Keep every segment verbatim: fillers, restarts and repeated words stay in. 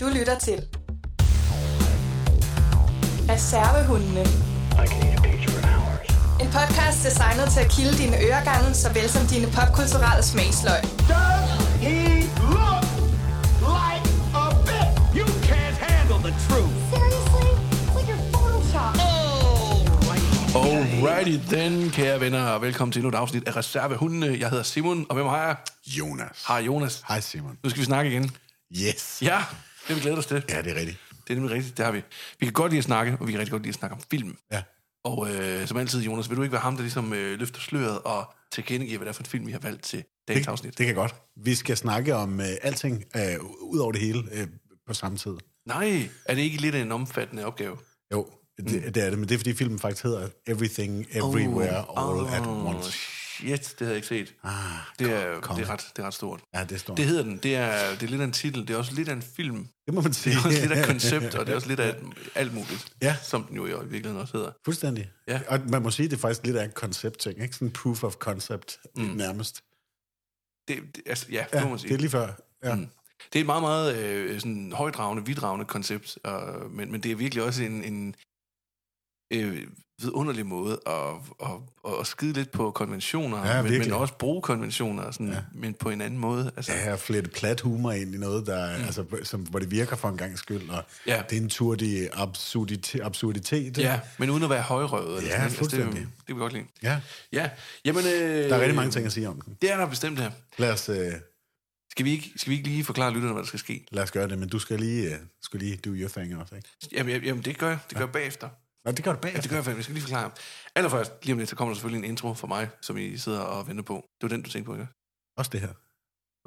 Du lytter til Reservehundene. En podcast designet til at kilde dine øregange, såvel som dine popkulturelle smagsløg. Does he look like a bit? You can't handle the truth. Seriously? It's like your Photoshop. Oh, alrighty then, kære venner, og velkommen til endnu et afsnit af Reservehundene. Jeg hedder Simon, og hvem har jeg? Jonas. Hej Jonas. Hej Simon. Nu skal vi snakke igen. Yes. Ja, det har vi glædet os til. Ja, det er rigtigt. Det er nemlig rigtigt, det har vi. Vi kan godt lide at snakke, og vi kan rigtig godt lide at snakke om film. Ja. Og øh, som altid, Jonas, vil du ikke være ham, der ligesom øh, løfter sløret og tilkendegiver, hvad det er for en film, vi har valgt til dagens afsnit? Det, det kan godt. Vi skal snakke om øh, alting, øh, ud over det hele, øh, på samme tid. Nej, er det ikke lidt en omfattende opgave? Jo, det, mm. det er det, men det er fordi filmen faktisk hedder Everything Everywhere oh, All oh, at Once. Shit, det havde jeg ikke set. Ah, det, er, kom, det, er ret, det er ret stort. Ja, det er stort. Det hedder den. Det er, det er lidt af en titel. Det er også lidt af en film. Det må man sige. Det er også lidt af et koncept, og det er også lidt af alt muligt, ja. Som den jo i virkeligheden også hedder. Fuldstændig. Ja. Og man må sige, det er faktisk lidt af en konceptting, ikke? Sådan proof of concept, mm. nærmest. Det, det, altså, ja, det ja, må man sige. Det er lige før, ja. Mm. Det er et meget, meget øh, sådan, højdragende, viddragende koncept, og, men, men det er virkelig også en... en øh, vidunderlig måde at, at, at skide lidt på konventioner, ja, men, men også bruge konventioner, sådan, ja. Men på en anden måde. Altså. Ja, flette plat humor ind i noget, der, mm. altså, som, hvor det virker for en gangs skyld, og ja. Det er en tur i absurdit- absurditet. Ja, men uden at være højrøvet. Ja, sådan, fuldstændig. Altså, det, det kan vi godt lide. Ja. Ja. Jamen, øh, der er rigtig mange ting at sige om den. Det er der bestemt her. Lad os... Øh, Skal vi, ikke, skal vi ikke lige forklare lytterne, hvad der skal ske? Lad os gøre det, men du skal lige, skal lige do your thing også, ikke? Jamen, jamen det gør jeg. Det gør ja. bagefter. Nå, det gør det bagefter. Ja, det gør jeg faktisk. Vi skal lige forklare. Allerførst, lige om lidt, så kommer der selvfølgelig en intro fra mig, som I sidder og venter på. Det var den, du tænkte på, ikke? Også det her.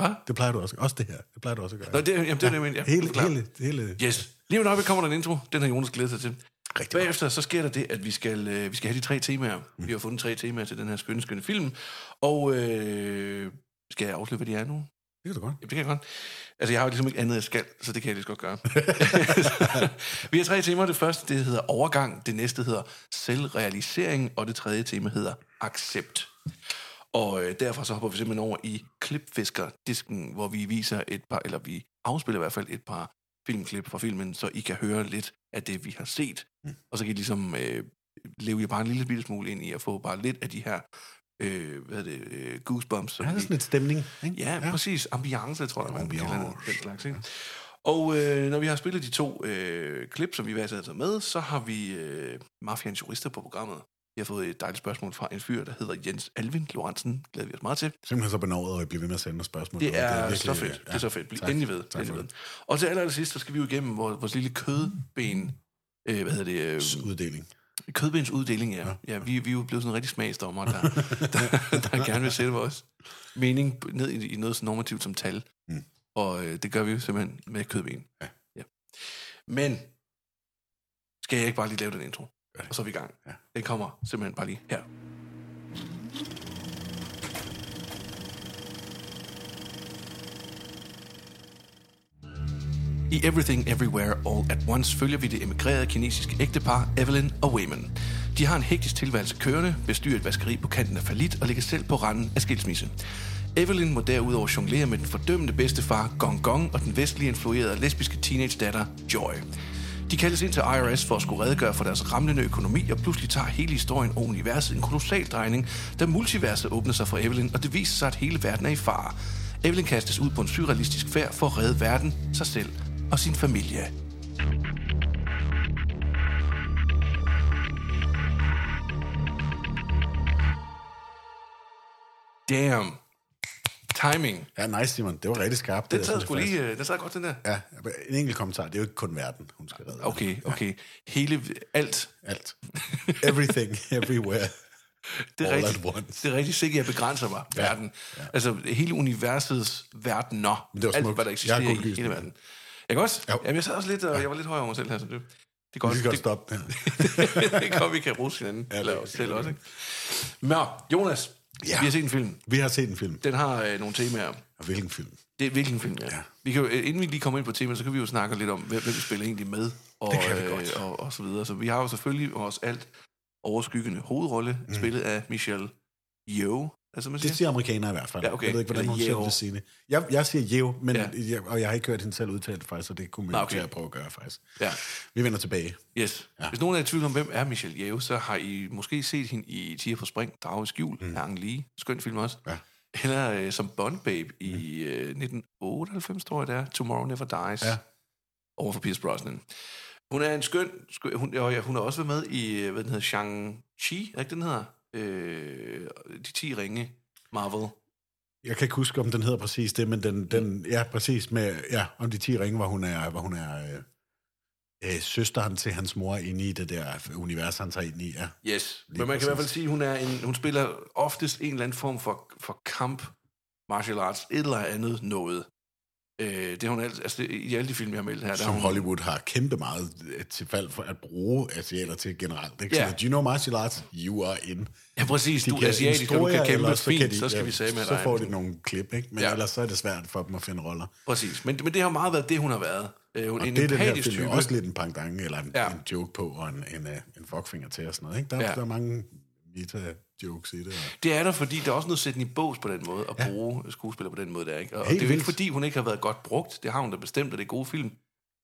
Hvad? Det plejer du også. Også det her. Det plejer du også at gøre. Nå, det, jamen, det ja. er det, jeg mener. Hele, hele, hele. Yes. Lige om lidt kommer der en intro. Den har Jonas glædet sig til. Rigtig bagefter, godt. Så sker der det, at vi skal, vi skal have de tre temaer. Mm. Vi har fundet tre temaer til den her skønne, skønne film. Og øh, skal jeg afsløre, hvad de er nu? Det kan du godt. Jamen, det kan jeg godt. Altså, jeg har jo ligesom ikke andet, jeg skal, så det kan jeg lige så godt gøre. Vi har tre temaer. Det første, det hedder overgang. Det næste hedder selvrealisering. Og det tredje tema hedder accept. Og øh, derfor så hopper vi simpelthen over i klipfiskerdisken, hvor vi viser et par, eller vi afspiller i hvert fald et par filmklip fra filmen, så I kan høre lidt af det, vi har set. Mm. Og så kan I ligesom øh, leve I bare en lille bitte smule ind i at få bare lidt af de her... Øh, hvad er det, øh, goosebumps. Ja, det er sådan lidt stemning, ikke? Ja, ja, præcis. Ambiance, tror jeg, man Ambiance. Eller den slags, ikke? Og øh, når vi har spillet de to øh, klip, som vi hver taget med, så har vi øh, Mafians Jurister på programmet. Jeg har fået et dejligt spørgsmål fra en fyr, der hedder Jens Alvin Løvensen. Glæder vi os meget til. Simpelthen så benovet, at I bliver ved med at sende spørgsmål. Det er, det er virkelig, så fedt. Ja. Det er så fedt. Bliv tak. endelig ved. Tak endelig ved. ved. Og til allersidst, så skal vi jo igennem vores, vores lille kødben, øh, hvad hedder det? Øh, Uddeling. Kødbens uddeling, ja. ja vi, vi er jo blevet sådan en rigtig smagsdommer, der, der, der gerne vil sætte vores mening ned i, i noget så normativt som tal. Mm. Og øh, det gør vi jo simpelthen med kødben. Ja. Ja. Men skal jeg ikke bare lige lave den intro? Ja. Og så er vi i gang. Ja. Den kommer simpelthen bare lige her. I Everything Everywhere All at Once følger vi det emigrerede kinesiske ægtepar Evelyn og Wayman. De har en hektisk tilværelse kørende, bestyrer et vaskeri på kanten af fallit og ligger selv på randen af skilsmisse. Evelyn må derudover jonglere med den fordømmende bedstefar Gong Gong og den vestlige influerede lesbiske teenage-datter Joy. De kaldes ind til I R S for at skulle redegøre for deres ramlende økonomi, og pludselig tager hele historien og universet en kolossal drejning, da multiverset åbner sig for Evelyn, og det viser sig, at hele verden er i fare. Evelyn kastes ud på en surrealistisk færd for at redde verden, sig selv og sin familie. Damn. Timing. Ja, nice, Simon. Det var rigtig skarpt. Den sad sgu lige... Den sad godt, den der. Ja, en enkelt kommentar. Det er jo ikke kun verden, hun skal redde. Okay, okay. Hele... Alt. Alt. Everything. Everywhere. Det er all rigtig, at once. Det er rigtig sikkert, at jeg begrænser mig. Ja, verden. Ja. Altså, hele universets verdener. Det var alt, hvad der eksisterer i hele det. Verden. Ikke også? Jo. Jamen, jeg sad også lidt, og jeg var lidt højere over mig selv her, så det, det går. Vi kan godt stoppe. Det kan vi kan rose hinanden. Ja, det også, også, ikke? Nå, Jonas, ja. vi har set en film. Vi har set en film. Den har øh, nogle temaer. Og hvilken film? Det er hvilken film, ja. ja. Vi kan jo, inden vi lige kommer ind på temaet, så kan vi jo snakke lidt om, hvem vi spiller egentlig med, og, øh, og, og så videre. Så vi har jo selvfølgelig også alt overskyggende hovedrolle, mm. spillet af Michelle Yeoh, Altså, man siger? Det siger amerikanere i hvert fald. Ja, okay. Jeg ved ikke, hvordan hun siger det scene. Jeg, jeg siger Yeoh, men ja. jeg, og jeg har ikke hørt hende selv udtale det faktisk, og det kunne man okay. prøve at gøre faktisk. Ja. Vi vender tilbage. Yes. Ja. Hvis nogen er i tvivl om, hvem er Michelle Yeoh, så har I måske set hende i Tiger på Spring, Drage i skjul, mm. Ang Lee, skøn film også. Ja. Eller øh, som Bond Babe i mm. øh, nitten otteoghalvfems, tror jeg det er, Tomorrow Never Dies, ja. Over for Pierce Brosnan. Hun er en skøn, skøn hun, ja, hun har også været med i, hvad den hedder, Shang-Chi, er ikke den hedder? Øh, de ti ringe, Marvel. Jeg kan ikke huske, om den hedder præcis det, men den, den ja, præcis med, ja, om de ti ringe, hvor hun er, hvor hun er øh, øh, søsteren til hans mor inde i det der univers, han tager ind i, ja. Yes, men man præcis. Kan i hvert fald sige, at hun, er en, hun spiller oftest en eller anden form for, for kamp, martial arts, et eller andet noget. Øh, det har hun alt, altså det, i alle de film, jeg har meldt her. Som der hun, Hollywood har kæmpe meget til fald for at bruge asiater til generelt. Ikke? Yeah. Så, do you know martial arts? You are in. Ja, præcis. De du er asiatisk, og du kan kæmpe ellers, fint, så, kan de, så skal ja, vi sige med dig. Så får de nogle klip, ikke? Men ja. Ellers så er det svært for dem at finde roller. Præcis. Men, men det har meget været det, hun har været. Øh, hun og en det er den her film type. Også lidt en pangdange, eller en, ja. En joke på, og en, en, en fuckfinger til og sådan noget. Ikke? Der, ja. Der er mange jokes i det. Og... Det er der, fordi der er også noget sætten i bås på den måde, at ja. Bruge skuespiller på den måde der, ikke? Og, og det er jo ikke, fordi hun ikke har været godt brugt. Det har hun da bestemt, og det er gode film.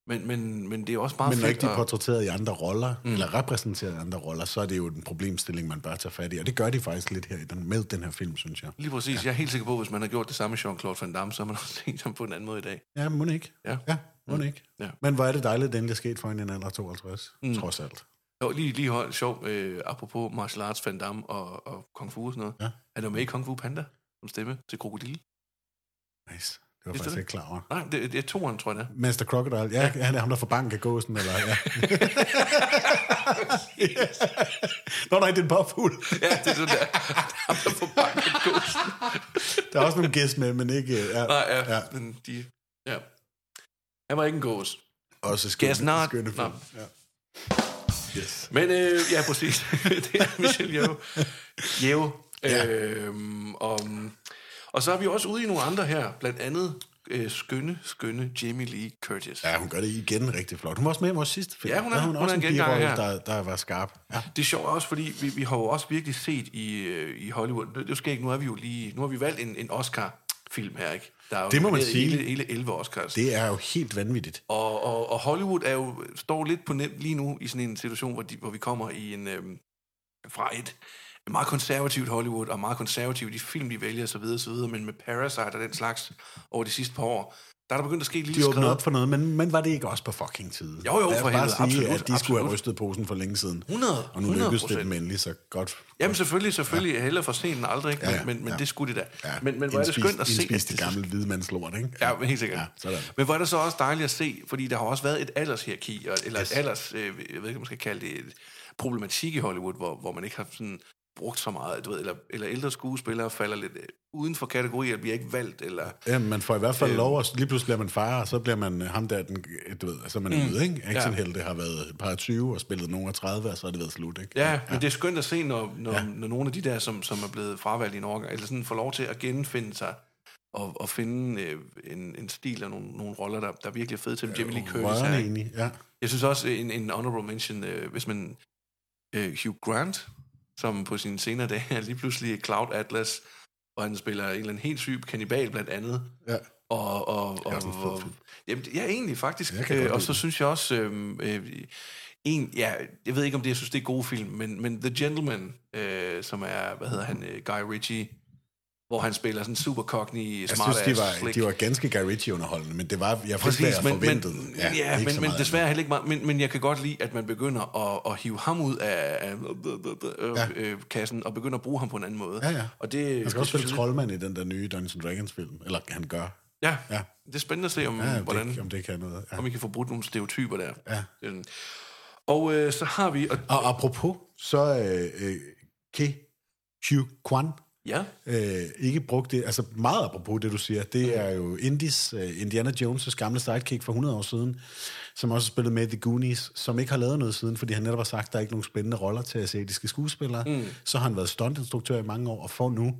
Men, men, men det er også meget fedt. Men når ikke de er portrætteret i andre roller, mm. eller repræsenteret i andre roller, så er det jo en problemstilling, man bør tage fat i. Og det gør de faktisk lidt her med den her film, synes jeg. Lige præcis. Ja. Jeg er helt sikker på, at hvis man har gjort det samme med Jean-Claude Van Damme, så har man også tænkt ham på en anden måde i dag. Ja, må ikke. Ja, ja må mm. ikke. Ja. Men hvor er det dejligt, at det endelig er sket for en i en alder af tooghalvtreds, mm. trods alt. Jo, lige, lige holdt sjov, øh, apropos martial arts, Van Damme og, og Kung Fu og sådan noget. Ja. Er der med i Kung Fu Panda, som stemme til krokodille? Nice. Det var det faktisk det? Ikke klar over. Nej, det, det er toeren, tror jeg det er. Master Crocodile. Ja, ja, han er ham, der får bank af gåsen, eller ja. yes. Nå, nej, det er en popfugl. ja, det er sådan der. Ham, der får bank af gåsen. der er også nogle gæst med, men ikke... Ja. Nej, ja, ja. Men de... Ja. Han var ikke en gås. Og så skønne, skønne film. Ja. Yes. Men øh, ja, præcis. det er Michelle Yeoh. Yeoh. Ja. Øhm, og, og så er vi også ude i nogle andre her. Blandt andet øh, skønne, skønne Jamie Lee Curtis. Ja, hun gør det igen rigtig flot. Hun var også med i vores sidste film. Ja, hun er, ja, hun er hun også er en birolle, der, der var skarp. Ja. Det er sjovt også, fordi vi, vi har jo også virkelig set i, i Hollywood. Det skal ikke, nu har vi jo lige... Nu har vi valgt en, en Oscar-film her, ikke? Der det må man sige. Hele, hele elleve Oscars. Det er jo helt vanvittigt. Og, og, og Hollywood er jo, står lidt på nemt lige nu i sådan en situation, hvor, de, hvor vi kommer i en, øhm, fra et meget konservativt Hollywood, og meget konservativt de film, de vælger osv. osv. Men med Parasite og den slags over de sidste par år, der er der begyndt at ske et lille skred. De åbnede op for noget, men, men var det ikke også på fucking tide? Jo, jo, for helvede, absolut. Sige, at de absolut. Skulle have rystet posen for længe siden. hundrede procent. Og nu lykkedes det endelig så godt. Jamen selvfølgelig, selvfølgelig. Ja. Hellere for sent end aldrig, ikke? Ja, ja, men, men ja. Det skulle det da. Ja. Men, men hvor er det skønt at se... Indspist det gamle hvide mandslort, ikke? Ja, men helt sikkert. Ja, men hvor er det så også dejligt at se, fordi der har også været et aldershierarki, eller yes. et alders... Øh, jeg ved ikke, om man skal kalde det et problematik i Hollywood, hvor, hvor man ikke har sådan brugt så meget, du ved, eller, eller ældre skuespillere falder lidt uden for kategorier, bliver ikke valgt, eller... Ja, man får i hvert fald øh, lov, og lige pludselig bliver man far, og så bliver man ham der, den, du ved, altså man er mm, ude, ikke? Actionhelte ja. Har været et par tyve, og spillet nogle af tredive, og så er det været slut, ikke? Ja, ja. Men det er skønt at se, når, når, ja. Når nogle af de der, som, som er blevet fravalgt i en årgang, eller sådan får lov til at genfinde sig, og, og finde øh, en, en stil og nogle, nogle roller, der, der virkelig er fede til dem. Jamie Lee Curtis her, egentlig, ja. Jeg synes også, en, en honorable mention, øh, hvis man... Øh, Hugh Grant... som på sine senere dage er lige pludselig Cloud Atlas, og han spiller en eller anden helt syg kannibal blandt andet. Ja. Og, og, og, og jamen, ja, egentlig faktisk. Ja, og så synes jeg også, øh, øh, en, ja, jeg ved ikke om det, jeg synes, det er gode film, men, men The Gentleman, øh, som er, hvad hedder han, øh, Guy Ritchie, hvor han spiller sådan super cockney, smart ass. Jeg synes, de var, de var ganske Guy Ritchie underholdende, men det var, jeg forstår forventet. Men, ja, ja men, men desværre heller ikke meget. Men, men jeg kan godt lide, at man begynder at, at hive ham ud af, af øh, ja. Kassen, og begynder at bruge ham på en anden måde. Ja, ja. Og det, han skal også spille troldmand i den der nye Dungeons and Dragons film, eller han gør. Ja, ja. Det er spændende at se, om, ja, om hvordan, det, om det kan noget. Ja. Om I kan få brudt nogle stereotyper der. Ja. Og øh, så har vi... Og, og apropos, så øh, Ke Huy Quan. Ja. Øh, ikke brugt det, altså meget apropos det, du siger, det mm. er jo Indies, uh, Indiana Jones' gamle sidekick for hundrede år siden, som også spillede med The Goonies, som ikke har lavet noget siden, fordi han netop har sagt, at der er ikke nogen spændende roller til asiatiske skuespillere. Mm. Så har han været stuntinstruktør i mange år, og får nu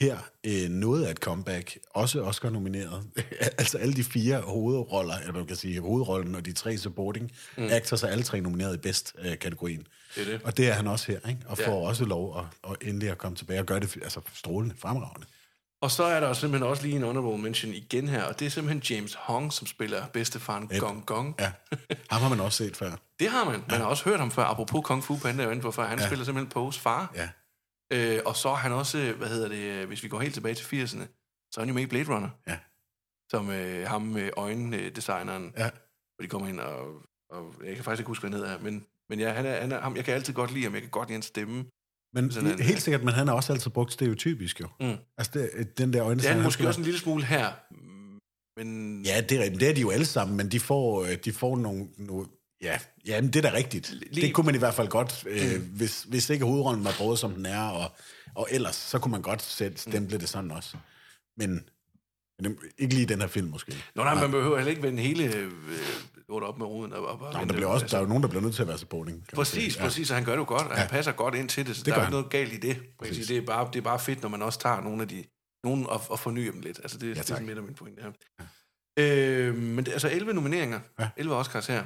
her øh, noget af et comeback, også Oscar-nomineret. Altså alle de fire hovedroller, eller man kan sige hovedrollen og de tre supporting mm. actors, er alle tre nomineret i bedst-kategorien. Øh, det det. Og det er han også her, ikke? Og ja. får også lov at, at endelig at komme tilbage og gøre det altså, strålende, fremragende. Og så er der også simpelthen også lige en honorable mention igen her, og det er simpelthen James Hong, som spiller bedstefaren yep. Gong Gong. Ja, ham har man også set før. Det har man. Man ja. har også hørt ham før. Apropos Kung Fu Panda, jeg var før. Han ja. spiller simpelthen Poes far. Ja. Øh, og så er han også, hvad hedder det, hvis vi går helt tilbage til firserne, så er han jo med i Blade Runner. Ja. Som øh, ham med øjendesigneren. Ja. Og de kommer ind og, og... Jeg kan faktisk ikke huske, hvad han hedder, men, men ja, han er, han er, ham, jeg kan altid godt lide ham. Jeg kan godt lide hans stemme. Men sådan, helt sikkert, men han har også altid brugt stereotypisk jo. Mm. Altså det, den der øjne. Det er måske også være en lille smule her. Men ja, det er, det er de jo alle sammen, men de får de får nogle, nogle ja, ja, men det er da rigtigt. Lige... Det kunne man i hvert fald godt, mm. øh, hvis hvis ikke hovedrollen var brugt som den er og og ellers så kunne man godt sætte stemple mm. det sådan også. Men, men ikke lige den her film måske. Nå nej, man behøver heller ikke vende hele øh, lortet op med ruden og, og nej, der bliver også altså, der er jo nogen der bliver nødt til at være supporting. Præcis, ja. præcis, og han gør det jo godt, og ja. han passer godt ind til det, så det der er ikke noget galt i det. Præcis. Det er bare det er bare fedt når man også tager nogle af de nogen og, og fornyer dem lidt. Altså det, ja, det er sådan lidt af min pointe her. Ja. Øh, men det, altså elleve nomineringer, ja. elleve Oscars her.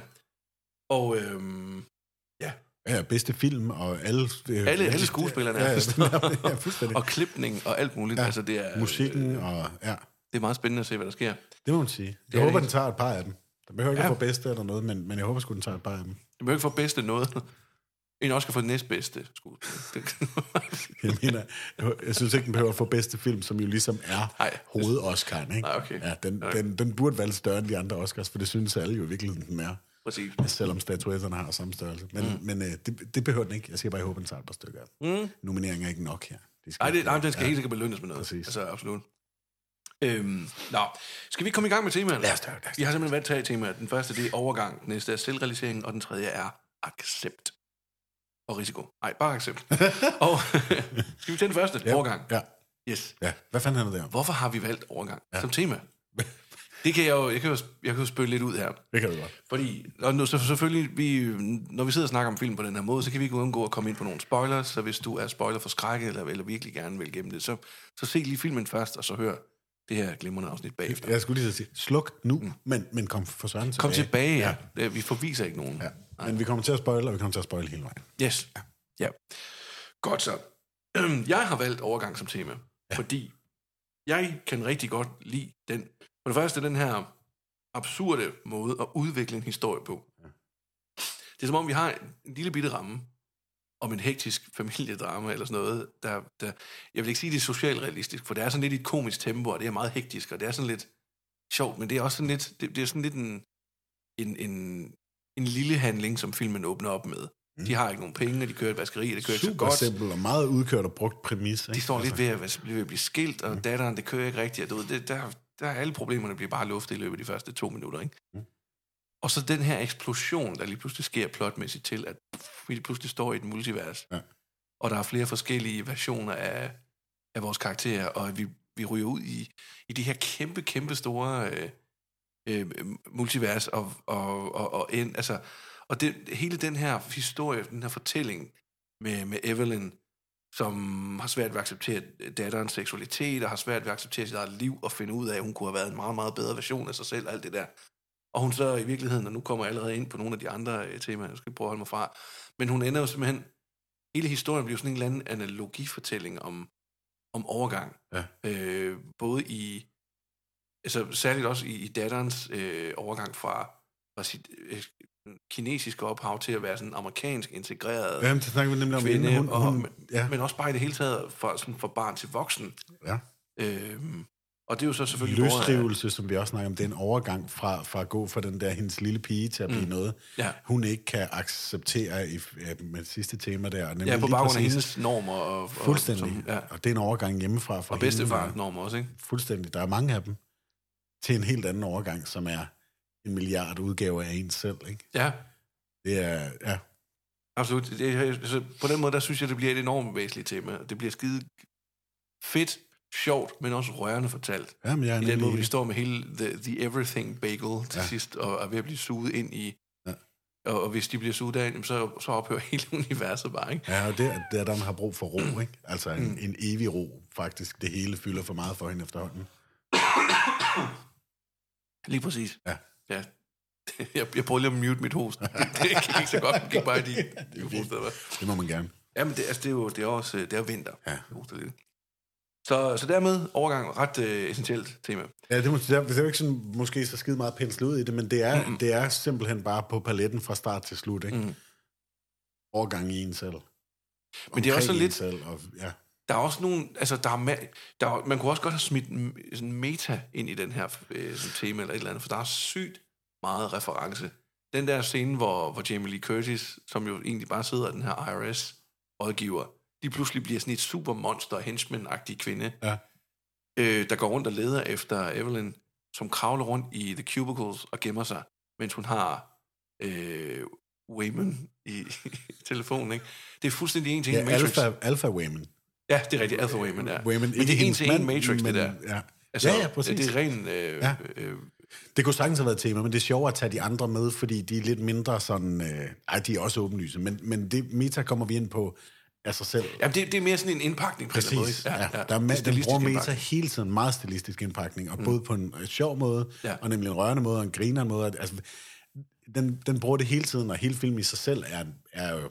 Og øhm, ja, ja, bedste film og alle øh, alle, alle skuespillerne ja, ja, og klipning og alt muligt. Ja. Altså det er musikken øh, og ja. Det er meget spændende at se, hvad der sker. Det må man sige. Det jeg håber, ikke... den tager et par af dem. Den behøver ikke ja. at få bedste eller noget, men, men jeg håber sgu, den tager et par af dem. Den behøver ikke få bedste noget. En også skal få den næstbedste skuespiller. Jeg mener, jeg synes ikke, den behøver at få bedste film, som jo ligesom er Ej. hoved-Oscar'en, ikke? Ej, okay. Ja, den, okay. den, den burde være større end de andre Oscars, for det synes alle jo virkelig, den er. Præcis. Selvom statuetterne har samme størrelse. Men, mm. men øh, det, det behøver den ikke. Jeg siger bare, jeg håber, den tager et par stykker af dem. Mm. Nomineringen er ikke nok her. De skal Ej, det, nej, den skal ja. helt sikkert belønnes med noget. Præcis. Altså, absolut. Øhm, nå, skal vi komme i gang med temaerne? Lad os tage, lad os. Vi har simpelthen valgt tre temaer. Den første det er overgang, den næste er selvrealisering, og den tredje er accept og risiko. Nej, bare accept. Og skal vi tage den første? Ja. Overgang. Ja. Yes. Ja. Hvad fanden handler det om? Hvorfor har vi valgt overgang ja. som tema? Det kan jeg jo, jeg kan jo, jeg kan jo spøge lidt ud her. Det kan du godt. Fordi, og så selvfølgelig, vi, når vi sidder og snakker om film på den her måde, så kan vi ikke undgå at komme ind på nogle spoilers, så hvis du er spoiler for skrækket, eller, eller virkelig gerne vil gennem det, så, så se lige filmen først, og så hør det her glimrende afsnit bagefter. Jeg skulle lige så sige, sluk nu, mm. men, men kom for sådan tilbage. Kom tilbage, ja. ja. Vi forviser ikke nogen. Ja. Men Nej. vi kommer til at spoile, og vi kommer til at spoile hele vejen. Yes. Ja. ja. Godt så. Jeg har valgt overgang som tema, ja. fordi jeg kan rigtig godt lide den. For det første den her absurde måde at udvikle en historie på. Ja. Det er som om, vi har en lille bitte ramme om en hektisk familiedrama eller sådan noget, der, der... Jeg vil ikke sige, det er socialrealistisk, for det er sådan lidt et komisk tempo, og det er meget hektisk, og det er sådan lidt sjovt, men det er også sådan lidt... Det, det er sådan lidt en, en, en, en lille handling, som filmen åbner op med. Mm. De har ikke nogen penge, og de kører et vaskeri, og det kører super ikke så godt. Super simpelt, og meget udkørt og brugt præmis. Ikke? De står lidt ved at, ved at blive skilt, og mm. datteren, det kører ikke rigtigt. Og det, der, der er alle problemerne, der bliver bare luftet i løbet af de første to minutter, ikke? Mm. Og så den her eksplosion, der lige pludselig sker plotmæssigt til, at vi lige pludselig står i et multivers. Ja. Og der er flere forskellige versioner af, af vores karakterer, og vi, vi ryger ud i, i det her kæmpe, kæmpe store øh, øh, multivers. Og, og, og, og, en, altså, og det, hele den her historie, den her fortælling med, med Evelyn, som har svært ved at acceptere datterens seksualitet, og har svært ved at acceptere sit eget liv, og finde ud af, at hun kunne have været en meget, meget bedre version af sig selv, og alt det der. Og hun så i virkeligheden, og nu kommer jeg allerede ind på nogle af de andre temaer, jeg skal prøve at holde mig fra, men hun ender jo simpelthen, hele historien bliver sådan en eller anden analogifortælling om, om overgang. Ja. Øh, både i, altså særligt også i, i datterens øh, overgang fra, fra sit øh, kinesiske ophav til at være sådan amerikansk integreret ja, nemlig kvinde, hun, hun, og, hun, ja. men også bare i det hele taget fra, sådan fra barn til voksen. Ja. Øh, Og det er jo så selvfølgelig... Løsrivelse, af... som vi også snakker om, det er en overgang fra, fra at gå fra den der hendes lille pige til at blive mm. noget, ja. hun ikke kan acceptere i, med det sidste tema der. Og ja, på baggrund af hendes normer. Og, og, fuldstændig. Som, ja. Og det er en overgang hjemmefra. Fra og bedstefarens normer også, ikke? Fuldstændig. Der er mange af dem. Til en helt anden overgang, som er en milliard udgaver af en selv, ikke? Ja. Det er... Ja. Absolut. Det er, altså, på den måde, der synes jeg, det bliver et enormt væsentligt tema. Det bliver skide fedt, sjovt, men også rørende fortalt. Jamen, jeg I den måde, vi står med hele The, the Everything Bagel til ja. sidst, og er ved at blive suget ind i, ja. Og, og hvis de bliver suget af, så, så ophører hele universet bare, ikke? Ja, og det er der, der har brug for ro, ikke? Altså en, mm. en evig ro, faktisk. Det hele fylder for meget for hende efterhånden. Lige præcis. Ja. Ja. Jeg, jeg prøver lige at mute mit host. Det, det gik ikke så godt. Det gik bare i de, de det, det må man gerne. Jamen, det, altså, det er jo det er også det er vinter. Ja. Så, så dermed overgang ret øh, essentielt tema. Ja, det, det, er, det er jo ikke sådan, måske så skide meget penslet ud i det, men det er, mm-hmm. det er simpelthen bare på paletten fra start til slut, ikke? Mm. Overgang i en selv. Men omkring det er også lidt... Selv, og, ja. Der er også nogle... Altså, der er, der er, man kunne også godt have smidt sådan meta ind i den her øh, tema eller et eller andet, for der er sygt meget reference. Den der scene, hvor, hvor Jamie Lee Curtis, som jo egentlig bare sidder den her I R S-rådgiver, de pludselig bliver sådan et super monster, henchman-agtig kvinde, ja. øh, der går rundt og leder efter Evelyn, som kravler rundt i The Cubicles og gemmer sig, mens hun har øh, Wayman i telefonen, ikke? Det er fuldstændig en til en ja, Matrix. Alpha, alpha Wayman. Ja, det er rigtigt, Alpha Wayman, ja. Wayman, men det er en til en Matrix, men, det der. Ja, altså, ja, ja præcis. Det er ren... Øh, ja. øh, Det kunne sagtens have været et tema, men det er sjovt at tage de andre med, fordi de er lidt mindre sådan... Øh, ej, de er også åbenlyse, men, men det meta kommer vi ind på af sig selv. Ja, det, det er mere sådan en indpakning. Præcis, på den måde. Ja, ja, der er ma- den bruger meta hele tiden, meget stilistisk indpakning, og mm. både på en sjov måde, ja. Og nemlig en rørende måde, og en griner måde. Altså, den, den bruger det hele tiden, og hele filmen i sig selv er, er jo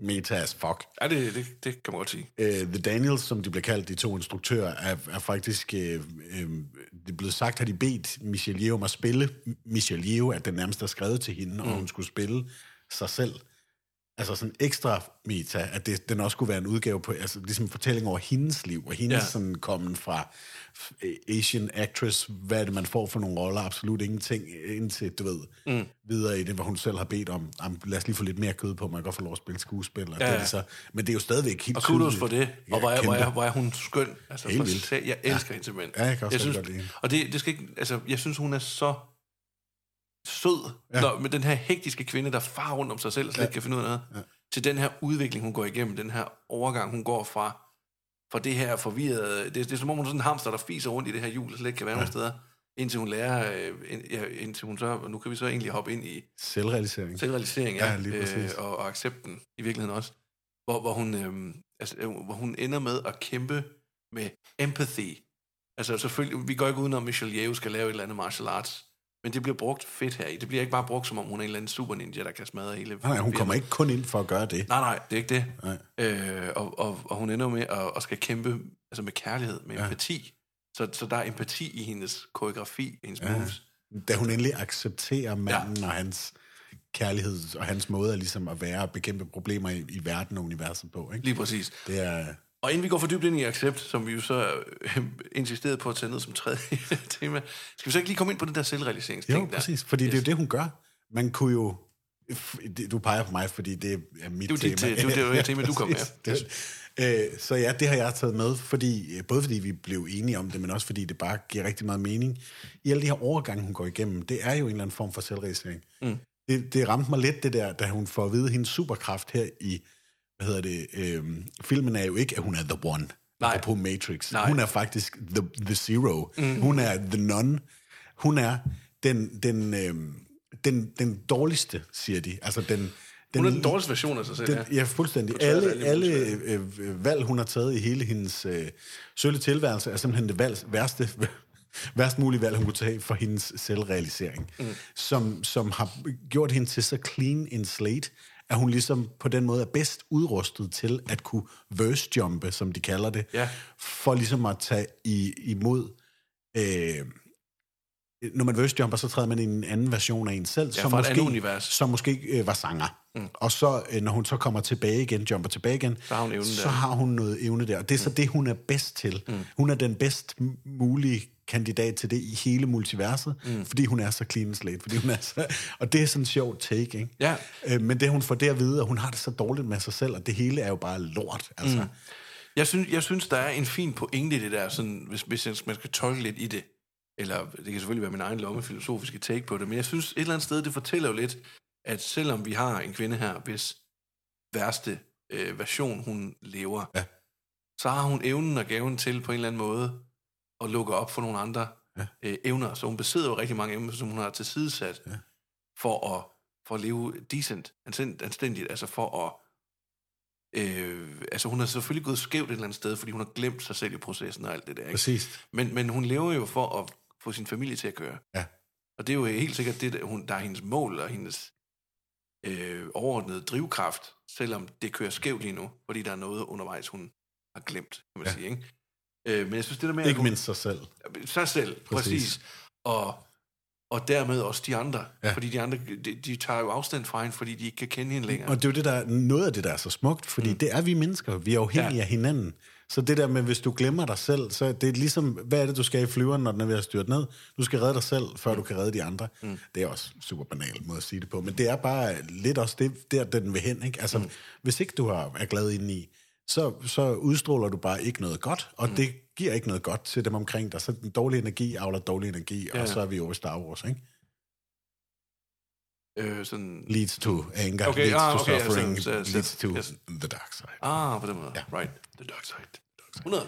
meta as fuck. Ja, det, det, det kan man godt sige. Uh, The Daniels, som de bliver kaldt, de to instruktører, er, er faktisk... Uh, uh, det er blevet sagt, har de bedt Michelle Yeoh om at spille. Michelle Yeoh, at den nærmest er skrevet til hende, mm. og hun skulle spille sig selv. Altså sådan ekstra meta, at det, den også kunne være en udgave på, altså ligesom en fortælling over hendes liv, og hendes ja. Sådan kommen fra Asian actress, hvad det, man får for nogle roller, absolut ingenting, indtil, du ved, mm. videre i det, hvor hun selv har bedt om, lad os lige få lidt mere kød på, man kan godt få lov at spille skuespiller, ja, ja. Det er så, men det er jo stadigvæk helt og kudos for det, og hvor er, hvor er, hvor er hun skøn, altså helt vildt. Jeg elsker ja. Hende simpelthen. Ja, jeg kan også jeg synes, godt lide. Og det, det skal ikke, altså, jeg synes, hun er så sød, ja. Når, med den her hektiske kvinde, der farer rundt om sig selv, og slet ikke ja. Kan finde ud af noget, ja. Til den her udvikling, hun går igennem, den her overgang, hun går fra, fra det her forvirrede, det, det er som om hun er sådan en hamster, der fiser rundt i det her hjul, og slet ikke kan være ja. Nogen steder, indtil hun lærer, ind, ja, indtil hun så, nu kan vi så egentlig hoppe ind i selvrealisering, selvrealisering ja, ja, øh, og, og accepten, i virkeligheden også, hvor, hvor, hun, øh, altså, hvor hun ender med at kæmpe med empathy. Altså selvfølgelig, vi går ikke udenom, at Michelle Yeoh skal lave et eller andet martial arts, men det bliver brugt fedt her i. Det bliver ikke bare brugt, som om hun er en eller anden super ninja, der kan smadre hele... Nej, hun kommer ikke kun ind for at gøre det. Nej, nej, det er ikke det. Øh, og, og, og hun ender med at og skal kæmpe altså med kærlighed, med ja. Empati. Så, så der er empati i hendes koreografi, i hendes ja. Moves. Da hun endelig accepterer manden ja. Og hans kærlighed, og hans måde ligesom at være og bekæmpe problemer i, i verden og universet på. Ikke? Lige præcis. Det er... Og inden vi går for dybt ind i accept, som vi jo så øh, insisterede på at tage ned som tredje tema, skal vi så ikke lige komme ind på den der selvrealiseringsting? Jo, præcis, der? Fordi yes. det er jo det, hun gør. Man kunne jo... Du peger på mig, fordi det er mit det, tema. Det, det, det er jo det tema, du kom med. Øh, så ja, det har jeg taget med, fordi, både fordi vi blev enige om det, men også fordi det bare giver rigtig meget mening. I alle de her overgange, hun går igennem, det er jo en eller anden form for selvrealisering. Mm. Det, det ramte mig lidt, det der, da hun får at vide hendes superkraft her i... Hvad hedder det? Øhm, filmen er jo ikke, at hun er the one. Nej. Apropos Matrix. Nej. Hun er faktisk the, the zero. Mm. Hun er the none. Hun er den, den, øhm, den, den dårligste, siger de. Altså den, den, hun er den dårligste version af sig selv. Den, ja. Ja, fuldstændig. Alle, alle, alle øh, valg, hun har taget i hele hendes øh, sølle tilværelse, er simpelthen det valg, værste, værst mulige valg, hun kunne tage for hendes selvrealisering. Mm. Som, som har gjort hende til så clean en slate, at hun ligesom på den måde er bedst udrustet til at kunne verse-jumpe, som de kalder det, ja. For ligesom at tage i, imod... Øh, når man verse-jumper, så træder man i en anden version af en selv, ja, som, måske, som måske øh, var sanger. Mm. Og så, øh, når hun så kommer tilbage igen, jumper tilbage igen, så har hun, så har hun noget evne der. Og det er mm. så det, hun er bedst til. Mm. Hun er den bedst mulige kandidat til det i hele multiverset, mm. fordi hun er så clean slate, fordi hun er så... Og det er sådan en sjov take, ikke? Ja. Øh, men det, hun får der at vide, og hun har det så dårligt med sig selv, og det hele er jo bare lort, altså. Mm. Jeg synes, jeg synes, der er en fin pointe i det der, sådan, hvis, hvis man skal tolke lidt i det, eller det kan selvfølgelig være min egen lommefilosofiske take på det, men jeg synes, et eller andet sted, det fortæller jo lidt, at selvom vi har en kvinde her, hvis værste øh, version, hun lever, ja. Så har hun evnen og gaven til på en eller anden måde og lukker op for nogle andre ja. øh, evner. Så hun besidder jo rigtig mange evner, som hun har tilsidesat, ja. for, at, for at leve decent, anstændigt, altså for at... Øh, altså hun har selvfølgelig gået skævt et eller andet sted, fordi hun har glemt sig selv i processen og alt det der, ikke? Præcis. Men, men hun lever jo for at få sin familie til at køre. Ja. Og det er jo helt sikkert det, der, hun, der er hendes mål og hendes øh, overordnede drivkraft, selvom det kører skævt lige nu, fordi der er noget undervejs, hun har glemt, kan man ja. sige, ikke? Øh, men jeg synes, det der med... Ikke hun, mindst sig selv. Sig selv, præcis. præcis. Og, og dermed også de andre. Ja. Fordi de andre, de, de tager jo afstand fra hende, fordi de ikke kan kende hende længere. Og det er jo det, der, noget af det, der er så smukt, fordi mm. det er vi mennesker. Vi er afhængige ja. af hinanden. Så det der med, hvis du glemmer dig selv, så det er ligesom, hvad er det, du skal i flyveren, når den er ved at styrte ned? Du skal redde dig selv, før mm. du kan redde de andre. Mm. Det er også super banalt måde at sige det på, men det er bare lidt også det, der den vil hen, ikke? Altså, mm. hvis ikke du er glad indeni, så, så udstråler du bare ikke noget godt, og mm. det giver ikke noget godt til dem omkring dig. Så den dårlige energi avler dårlig energi, ja, ja. Og så er vi over i Star Wars, ikke? Øh, sådan... Leads to anger, okay, leads ah, to okay, suffering, ja, sådan, så, leads to ja, the dark side. Ah, på den måde. Ja. Right. The dark side. hundrede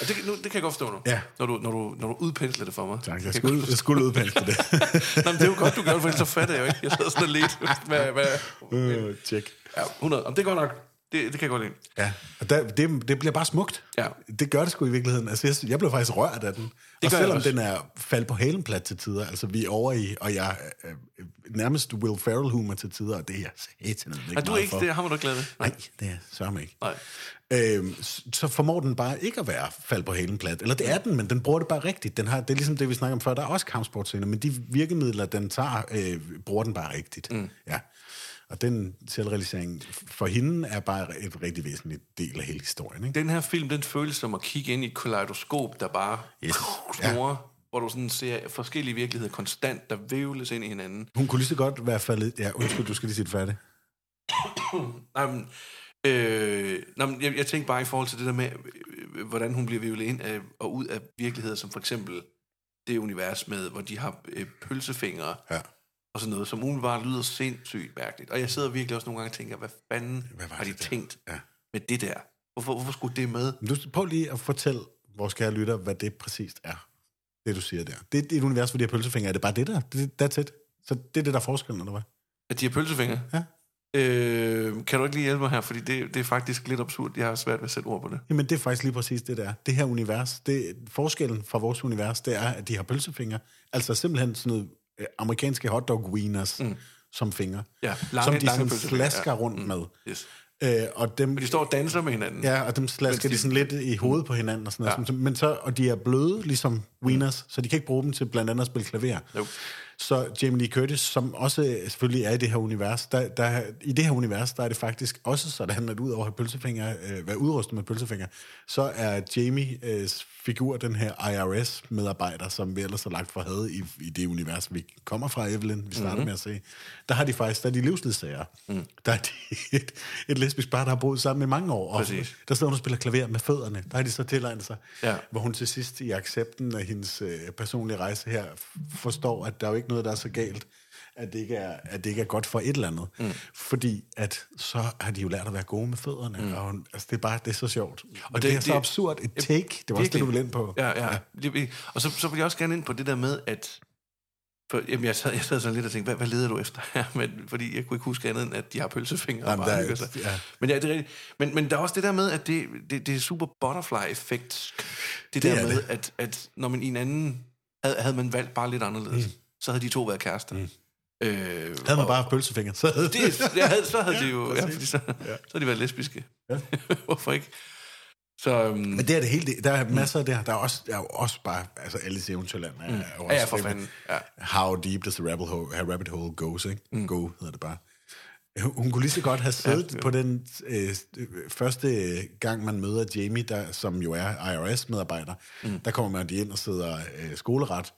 Og det, nu, det kan jeg godt forstå nu, ja. når, du, når, du, når du udpensler det for mig. Tak, jeg skulle, jeg skulle udpensle det. Nå, men det er jo godt, du gør det, for ellers så fatter jeg jo ikke. Jeg sidder sådan lidt med... med okay. uh, check. Ja, hundrede Om det er godt nok. Det, det kan jeg godt lide. Ja, og der, det, det bliver bare smukt. Ja. Det gør det sgu i virkeligheden. Altså, jeg, jeg blev faktisk rørt af den. Det og selvom den er faldt på hælenplat til tider, altså vi er over i, og jeg øh, nærmest Will Ferrell-humor til tider, og det er jeg sæt ikke meget for. Er du ikke det? Har man da glæde? Nej, det er sørme ikke. Nej. Øhm, så formår den bare ikke at være faldt på hælenplat. Eller det er den, men den bruger det bare rigtigt. Den har, det er ligesom det, vi snakker om før. Der er også kampsportscener, men de virkemidler, den tager, øh, bruger den bare rigtigt. Mm. Ja. Og den selvrealisering for hende er bare et rigtig væsentligt del af hele historien, ikke? Den her film, den føles som at kigge ind i et kaleidoskop, der bare yes. snurrer, ja. Hvor du sådan ser forskellige virkeligheder konstant, der vævles ind i hinanden. Hun kunne lige så godt være faldet... Ja, undskyld, du skal lige sige det færdigt. nej, men, øh, nej, men jeg, jeg tænkte bare i forhold til det der med, øh, hvordan hun bliver vævlet ind af, og ud af virkeligheder, som for eksempel det univers med, hvor de har øh, pølsefingre... Ja. Og sådan noget, som umiddelbart lyder sindssygt mærkeligt. Og jeg sidder virkelig også nogle gange og tænker, hvad fanden hvad har de det tænkt ja. med det der? Hvorfor, hvorfor skulle det med? Du prøv lige at fortælle vores kære lytter, hvad det præcist er, det du siger der. Det er et univers, hvor de har pølsefingre. Er det bare det der? Det, that's it. Så det er det, der er forskellen, eller hvad? At de har pølsefingre? Ja. Øh, kan du ikke lige hjælpe mig her? Fordi det, det er faktisk lidt absurd. Jeg har svært ved at sætte ord på det. Jamen, det er faktisk lige præcis det, der er. Det her univers, det, forskellen fra vores univers, det er, at de har pølsefingre. Altså simpelthen sådan noget amerikanske hotdog-wieners mm. som fingre, ja, lange, som de sådan slasker ja. rundt med. Mm. Yes. Øh, og dem, de står og danser med hinanden. Ja, og dem slasker de sådan lidt i hovedet mm. på hinanden. Og, sådan ja. noget. Men så, og de er bløde, ligesom wieners, mm. så de kan ikke bruge dem til blandt andet at spille klaver. Nope. Så Jamie Lee Curtis, som også selvfølgelig er i det her univers, der, der, i det her univers, der er det faktisk også sådan, at ud over at have pølsefingre, øh, være udrustet med pølsefingre, så er Jamies figur den her I R S-medarbejder, som vi ellers har lagt for had i, i det univers, vi kommer fra, Evelyn, vi starter mm-hmm. med at se. Der har de faktisk, der er de livsledsager. Mm. Der er de et, et lesbisk par, der har boet sammen i mange år. Og der sidder hun og spiller klaver med fødderne. Der har de så tilegnet sig, ja. hvor hun til sidst i accepten af hendes øh, personlige rejse her forstår, at der jo ikke noget, der er så galt, at det ikke er, at det ikke er godt for et eller andet. Mm. Fordi at så har de jo lært at være gode med fødderne. Mm. Og altså, det er bare, det er så sjovt. Og, og det, det er så det, absurd et take. Det var virkelig også det, du ville ind på. Ja, ja. ja. Og så, så vil jeg også gerne ind på det der med, at for, jamen, jeg, sad, jeg sad sådan lidt og tænkte, hvad, hvad leder du efter her? Men, fordi jeg kunne ikke huske andet, end at de har pølsefingre. Jamen, og bare hygger sig. Ja. Men, ja, det er rigtigt. Men, men der er også det der med, at det, det, det er super butterfly-effekt. Det, det der med, det. At, at når man i en anden, havde, havde man valgt bare lidt anderledes. Mm. Så havde de to været kærester. Mm. Øh, havde man og, bare haft pølsefingre, så havde det, havde, så havde de jo... Ja, så, ja. så havde de været lesbiske. Ja. Hvorfor ikke? Så, um, Men det er det hele. Det, der er masser af det her. Der er, også, der er jo også bare... Altså, Alice i Eventyrland er, mm. er også... Ja, for fanden. Ja. How deep does the rabbit hole, how rabbit hole goes, ikke? Mm. Go hedder det bare. Hun kunne lige så godt have siddet ja, på den øh, første gang, man møder Jamie, der, som jo er I R S-medarbejder. Mm. Der kommer man ind og sidder øh, skoleret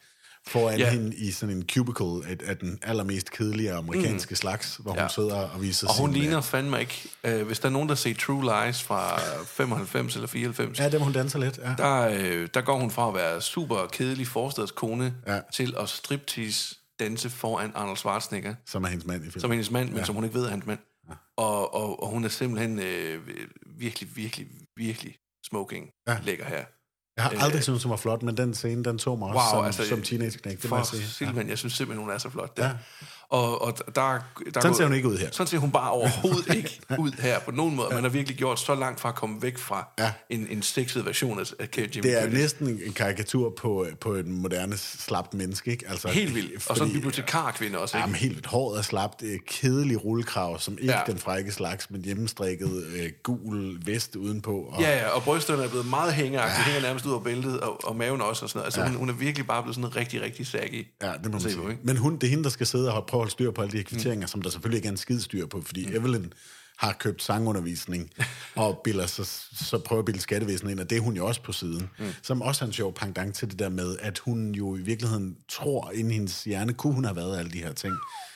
foran yeah. hende i sådan en cubicle af den allermest kedelige amerikanske mm. slags, hvor ja. hun sidder og viser sig. Og hun sin, ligner fandme ikke. Øh, hvis der er nogen, der ser True Lies fra femoghalvfems eller fireoghalvfems... Ja, dem hun danser lidt, ja. Der, øh, der går hun fra at være super kedelig forstadskone ja. til at striptease danse foran Arnold Schwarzenegger. Som er hendes mand i filmen. Som er hendes mand, men ja. som hun ikke ved er hans mand. Ja. Og, og, og hun er simpelthen øh, virkelig, virkelig, virkelig smoking ja. lækker her. Jeg har aldrig øh, syntes, hun var flot, men den scene, den tog mig wow, også som, altså, som teenage-knæk. For Silvan, ja. jeg synes simpelthen, hun er så flot. Ja. Og, og der, der sådan ser hun ikke ud her. Sådan ser hun bare overhovedet ikke ud her på nogen måde. Man har virkelig gjort så langt fra at komme væk fra ja. en, en stikset version af Jamie Lee. Det er Curtis. Næsten en karikatur på, på et moderne slapt menneske, ikke? Altså, helt vildt. Fordi, og så en bibliotekarkvinde også, ikke? Jamen, helt vildt. Håret er slapt, kedelig rullekrav, som ikke ja. den frække slags, men hjemmestrikket øh, gul vest udenpå. Og... Ja, ja, og brysterne er blevet meget hængeragtige. Ja. Hænger nærmest ud over bæltet, og, og maven også og sådan noget. Altså, ja. hun, hun er virkelig bare blevet sådan en rigtig, rigtig saggy. Ja, det må man sige. På, men hun, det er hende, der skal sidde og prøve at styre på alle de her kvitteringer, mm. som der selvfølgelig ikke er en skid styr på, fordi mm. Evelyn har købt sangundervisning, og biller, så, så prøver at bilde skattevæsenet ind, og det er hun jo også på siden. Mm. Som også er en sjov pendant til det der med, at hun jo i virkeligheden tror, inden hendes hjerne kunne hun have været alle de her ting,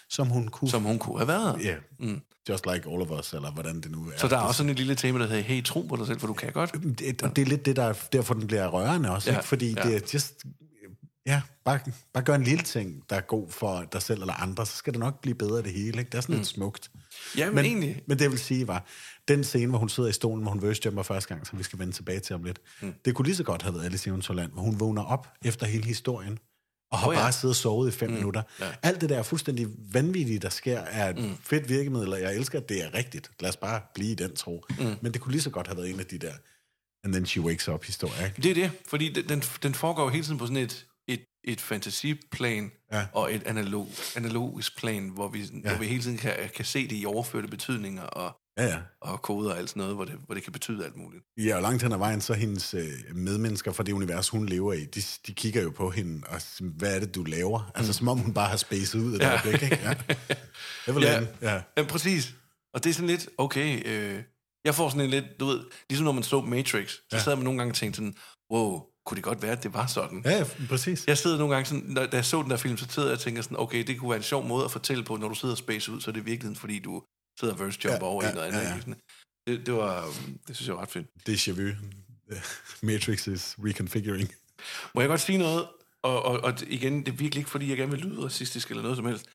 som hun kunne, som hun kunne have været. Ja, yeah. mm. Just like all of us, eller hvordan det nu er. Så der er også sådan et lille tema, der hedder, hey, tro på dig selv, for du kan godt. Det, og det er lidt det, der, derfor den bliver rørende også, ja. ikke? Fordi ja. det er just... Ja, bare, bare gør en lille ting, der er god for dig selv eller andre, så skal det nok blive bedre det hele, ikke? Det er sådan mm. lidt smukt. Ja, men, men egentlig... Men det vil sige, var den scene, hvor hun sidder i stolen, hvor hun verse-jumper første gang, som vi skal vende tilbage til om lidt, mm. det kunne lige så godt have været Alice i Eventyrland, hvor hun vågner op efter hele historien, og har oh, ja. bare siddet og sovet i fem mm. minutter. Ja. Alt det der fuldstændig vanvittige, der sker, er et mm. fedt virkemiddel, og jeg elsker, at det er rigtigt. Lad os bare blive i den tro. Mm. Men det kunne lige så godt have været en af de der and then she wakes up historie. Det er det, fordi den, den foregår hele tiden på sådan et et, et fantasiplan ja. og et analog, analogisk plan, hvor vi, ja. hvor vi hele tiden kan, kan se det i overførte betydninger og, ja, ja. og koder og alt sådan noget, hvor det, hvor det kan betyde alt muligt. Ja, og langt hen ad vejen, så hendes øh, medmennesker fra det univers, hun lever i, de, de kigger jo på hende og hvad er det, du laver? Altså, mm. som om hun bare har spacet ud af ja. det øjeblik, ikke? Ja. ja. ja. ja, præcis. Og det er sådan lidt, okay, øh, jeg får sådan en lidt, du ved, ligesom når man så Matrix, så ja. sad man nogle gange og tænkte sådan, wow, kunne det godt være, at det var sådan? Ja, præcis. Jeg sidder nogle gange sådan, da jeg så den der film, så sidder jeg og tænker sådan, okay, det kunne være en sjov måde at fortælle på, når du sidder og space ud, så er det i virkeligheden, fordi du sidder og verse-jumper ja, over ja, en eller anden. Ja, ja. Det, det var, det synes jeg var ret fedt. Déjà vu. Matrix is reconfiguring. Må jeg godt sige noget? Og, og, og igen, det er virkelig ikke, fordi jeg gerne vil lyde racistisk eller noget som helst.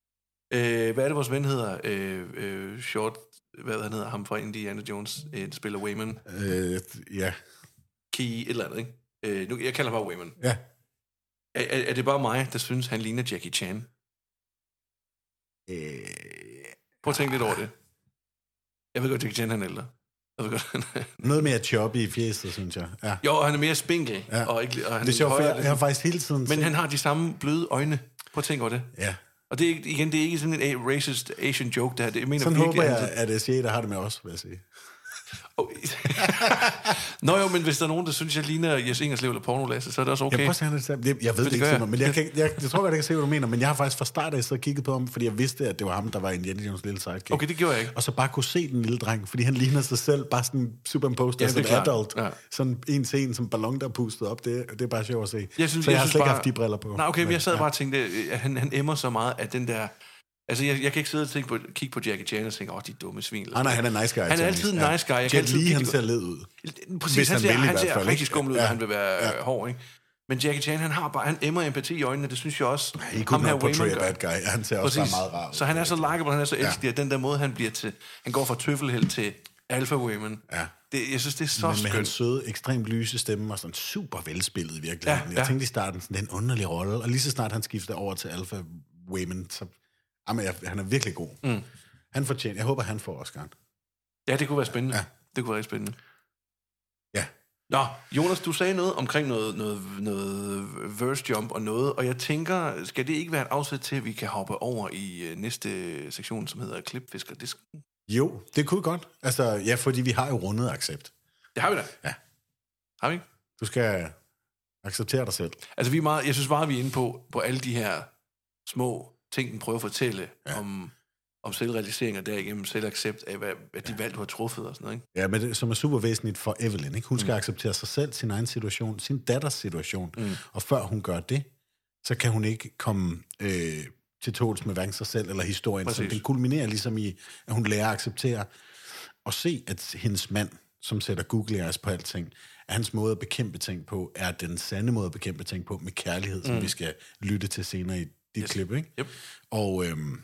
Øh, hvad er det, vores ven hedder? Øh, øh, short, hvad han hedder, ham fra Indiana Jones, øh, spiller Wayman. Øh, ja. Ke et eller andet, ikke? Øh, nu, jeg kalder bare Wayman. Ja. Er, er, er det bare mig, der synes, han ligner Jackie Chan? Øh, Prøv at tænke lidt over det. Jeg ved godt, Jackie Chan han er ældre. Jeg ved godt, han er... Noget mere choppy i fjeset, synes jeg. Ja. Jo, han er mere spinkel. Ja. Og ikke, og han det er sjovt, jeg har faktisk hele tiden... Men set. Han har de samme bløde øjne. Prøv at tænke over det. Ja. Og det er, igen, det er ikke sådan en racist Asian joke, der det her. Sådan håber jeg, at, at asiater har det med os, vil jeg sige. Oh. Nå jo, men hvis der er nogen, der synes, jeg ligner Jes Ingerslev eller Pornolasse, så er det også okay. Jeg, det, jeg ved det, det ikke, jeg. men jeg, kan, jeg, jeg tror godt, jeg kan se, hvad du mener, men jeg har faktisk fra start af siddet og kigget på ham, fordi jeg vidste, at det var ham, der var Indiana Jones' lille sidekick. Okay, det gjorde jeg ikke. Og så bare kunne se den lille dreng, fordi han ligner sig selv, bare sådan superimposed ja, som adult. Ja. Sådan en scene, som ballon, der er pustet op, det, det er bare sjovt at se. Jeg synes, så jeg, jeg synes har slet ikke bare... haft de briller på. Nej, okay, men jeg sad ja. bare og tænkte, at han, han emmer så meget af den der... Altså, jeg, jeg kan ikke sidde og tænke på, kigge på Jackie Chan og tænke, åh, oh, de dumme svin. Ah, nej, han er nice guy. Han er altid en nice guy. Jeg kan altid, lige, han ser led ud. Præcis, hvis han, han, han, han ser rigtig skummel ud, ja, han vil være ja. hård, ikke? Men Jackie Chan, han har bare, han emmer empati i øjnene, det synes jeg også. Ja, ikke kun her portray a bad guy, han ser også meget rar ud. Så han er så likeable, han er så elsket, ja. den der måde, han bliver til, han går fra tøffelhelt til alpha women. Ja. Det, jeg synes, det er så skønt. Men med hans søde, ekstremt lyse stemme, og sådan super velspillet virkelig. Ja, jeg ja. tænkte i starten, sådan den underlige rolle, og lige så snart han skifter over til alpha women, så jamen, jeg, han er virkelig god. Mm. Han fortjener. Jeg håber, han får Oscar'en. Ja, det kunne være spændende. Ja. Det kunne være rigtig spændende. Ja. Nå, Jonas, du sagde noget omkring noget, noget, noget verse jump og noget, og jeg tænker, skal det ikke være et afsæt til, at vi kan hoppe over i næste sektion, som hedder klipfiskerdisken? Jo, det kunne godt. Altså, ja, fordi vi har jo rundet accept. Det har vi da. Ja. Har vi ikke? Du skal acceptere dig selv. Altså, vi er meget, jeg synes bare, vi er inde på, på alle de her små... ting, den prøver at fortælle ja. om, om selvrealisering og derigennem selvaccept af, hvad, hvad de ja. valg, du har truffet og sådan noget, ikke? Ja, men det, som er super væsentligt for Evelyn, ikke? Hun skal mm. acceptere sig selv, sin egen situation, sin datters situation, mm. og før hun gør det, så kan hun ikke komme øh, til tåls med hverken sig selv eller historien, så den kulminerer ligesom i, at hun lærer at acceptere og se, at hendes mand, som sætter Google eyes på alting, at hans måde at bekæmpe ting på, er den sande måde at bekæmpe ting på med kærlighed, mm. som vi skal lytte til senere i dit yes. klip, ikke? Yep. Og øhm,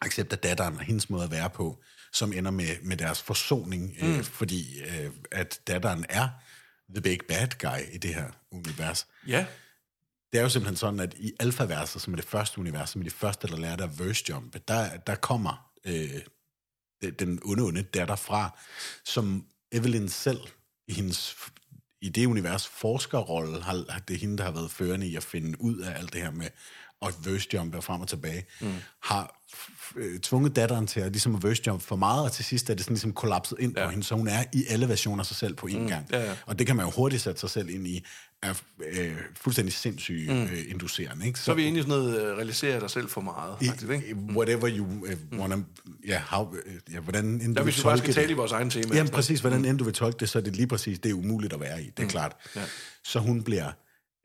accept af datteren og hendes måde at være på, som ender med, med deres forsoning, mm. øh, fordi øh, at datteren er the big bad guy i det her univers. Ja. det er jo simpelthen sådan, at i alfaverset, som er det første univers, som er det første, der lærer dig verse-jumpe, der, der kommer øh, den onde, onde datter fra, som Evelyn selv i hendes... i det univers forskerrolle, har det hende, der har været førende i at finde ud af alt det her med at verse-jumpe frem og tilbage, mm. har øh, tvunget datteren til at, ligesom at verse-jumpe for meget, og til sidst er det sådan ligesom kollapset ind ja. på hende, så hun er i alle versioner af sig selv på én mm. gang. Ja, ja. Og det kan man jo hurtigt sætte sig selv ind i, er øh, fuldstændig sindssygt mm. øh, inducerende. Ikke? Så, så er vi egentlig sådan noget, øh, realiserer dig selv for meget, i, faktisk, ikke? Whatever you øh, wanna... Ja, how, øh, ja hvordan end der, du vil tolke det. Bare skal tale i vores egen tema. Jamen præcis, hvordan mm. end du vil tolke det, så er det lige præcis, det er umuligt at være i, det er mm. klart. Ja. Så hun bliver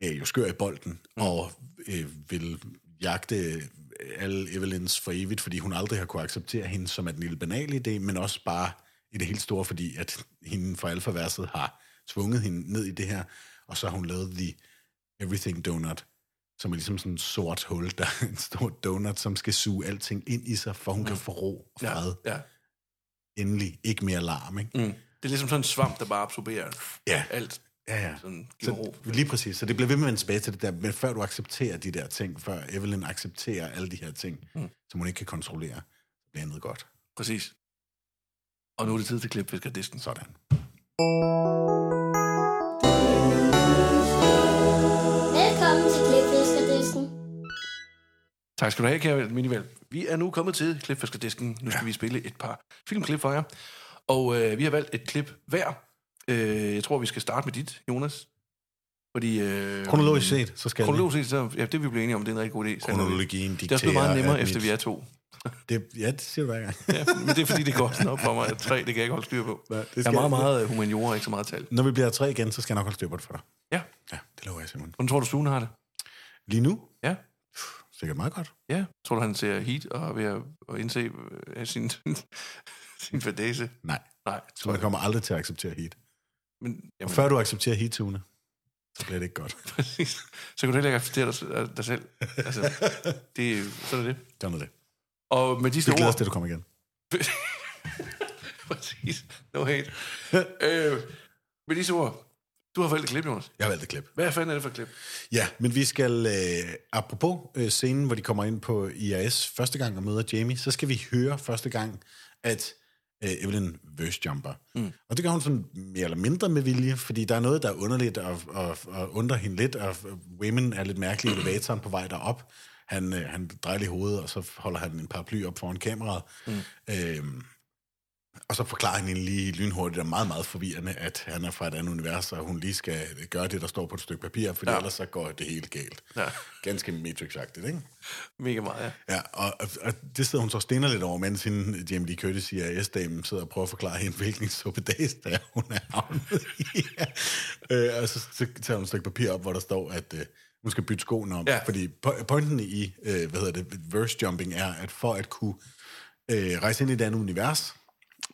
øh, jo skør i bolden, mm. og øh, vil jagte alle Evelyns for evigt, fordi hun aldrig har kunne acceptere hende som en lille banal idé, men også bare i det helt store, fordi at hende fra alfaverset har tvunget hende ned i det her. Og så har hun lavet The Everything Donut, som er ligesom sådan en sort hul, der er en stor donut, som skal suge alting ind i sig, for hun mm. kan få ro og fred. Ja, ja. Endelig. Ikke mere larm, ikke? Mm. Det er ligesom sådan en svamp, der bare absorberer ja. alt. Ja, ja. Sådan, giver ro. Lige præcis. Så det bliver ved med at vende tilbage til det der, men før du accepterer de der ting, før Evelyn accepterer alle de her ting, mm. som hun ikke kan kontrollere, så bliver andet godt. Præcis. Og nu er det tid til klipfiskerdisken. Sådan. Tak skal du have, kære minivel. Vi er nu kommet til klipfiskerdisken. Nu skal ja. vi spille et par filmklip for jer. Og øh, vi har valgt et klip hver. Øh, jeg tror, vi skal starte med dit, Jonas. Fordi... Øh, kronologisk set, så skal kronologisk set, så, ja, det vi bliver enige om, det er en rigtig god idé. Kronologien dikterer... Det er også meget nemmere, efter vi er to. Det, ja, det siger du hver gang. Ja, men det er fordi, det går sådan op for mig. At tre, det kan jeg ikke holde styr på. Ja, det skal jeg er meget, meget humaniora og ikke så meget tal. Når vi bliver tre igen, så skal jeg nok holde styr på det for dig. Ja. Ja, det lover jeg simpelthen. Hvordan tror du, Sune har det? Lige nu? Ja. Det gør meget godt. Ja. Tror du, han ser Heat og er ved at indse uh, sin, sin fadese? Nej. Nej. Så man kommer aldrig til at acceptere Heat. Men, jamen, før du accepterer Heat, Tune, så bliver det ikke godt. Præcis. Så kan du heller ikke acceptere dig, dig selv. Altså, det, sådan er det. Sådan er det. Og med disse ord... Vi glæder os til, at du kommer igen. Præcis. No hate. øh, med disse ord... Du har valgt et klip, Jonas. Jeg har valgt et klip. Hvad fanden er det for et klip? Ja, men vi skal, øh, apropos øh, scenen, hvor de kommer ind på I R S første gang og møder Jamie, så skal vi høre første gang, at øh, Evelyn verse-jumper. Mm. Og det gør hun sådan mere eller mindre med vilje, fordi der er noget, der er underligt og, og, og undrer hende lidt, og Women er lidt mærkelig i elevatoren på vej derop. Han, øh, han drejer i hovedet, og så holder han en paraply op foran kameraet. Mm. Øh, Og så forklarer han hende lige lynhurtigt og meget, meget forvirrende, at han er fra et andet univers, og hun lige skal gøre det, der står på et stykke papir, for ja. ellers så går det helt galt. Ja. Ganske Matrix-agtigt, ikke? Mega meget, ja. Ja, og, og, og det sidder hun så stener lidt over, mens hende, Jamie Lee Curtis, I R S-damen sidder og prøver at forklare hende, hvilken suppedags, der hun er havnet i. Ja. Øh, og så, så tager hun et stykke papir op, hvor der står, at... Øh, hun skal bytte skoene om, ja. fordi po- pointen i, øh, hvad hedder det, verse-jumping er, at for at kunne øh, rejse ind i et andet univers...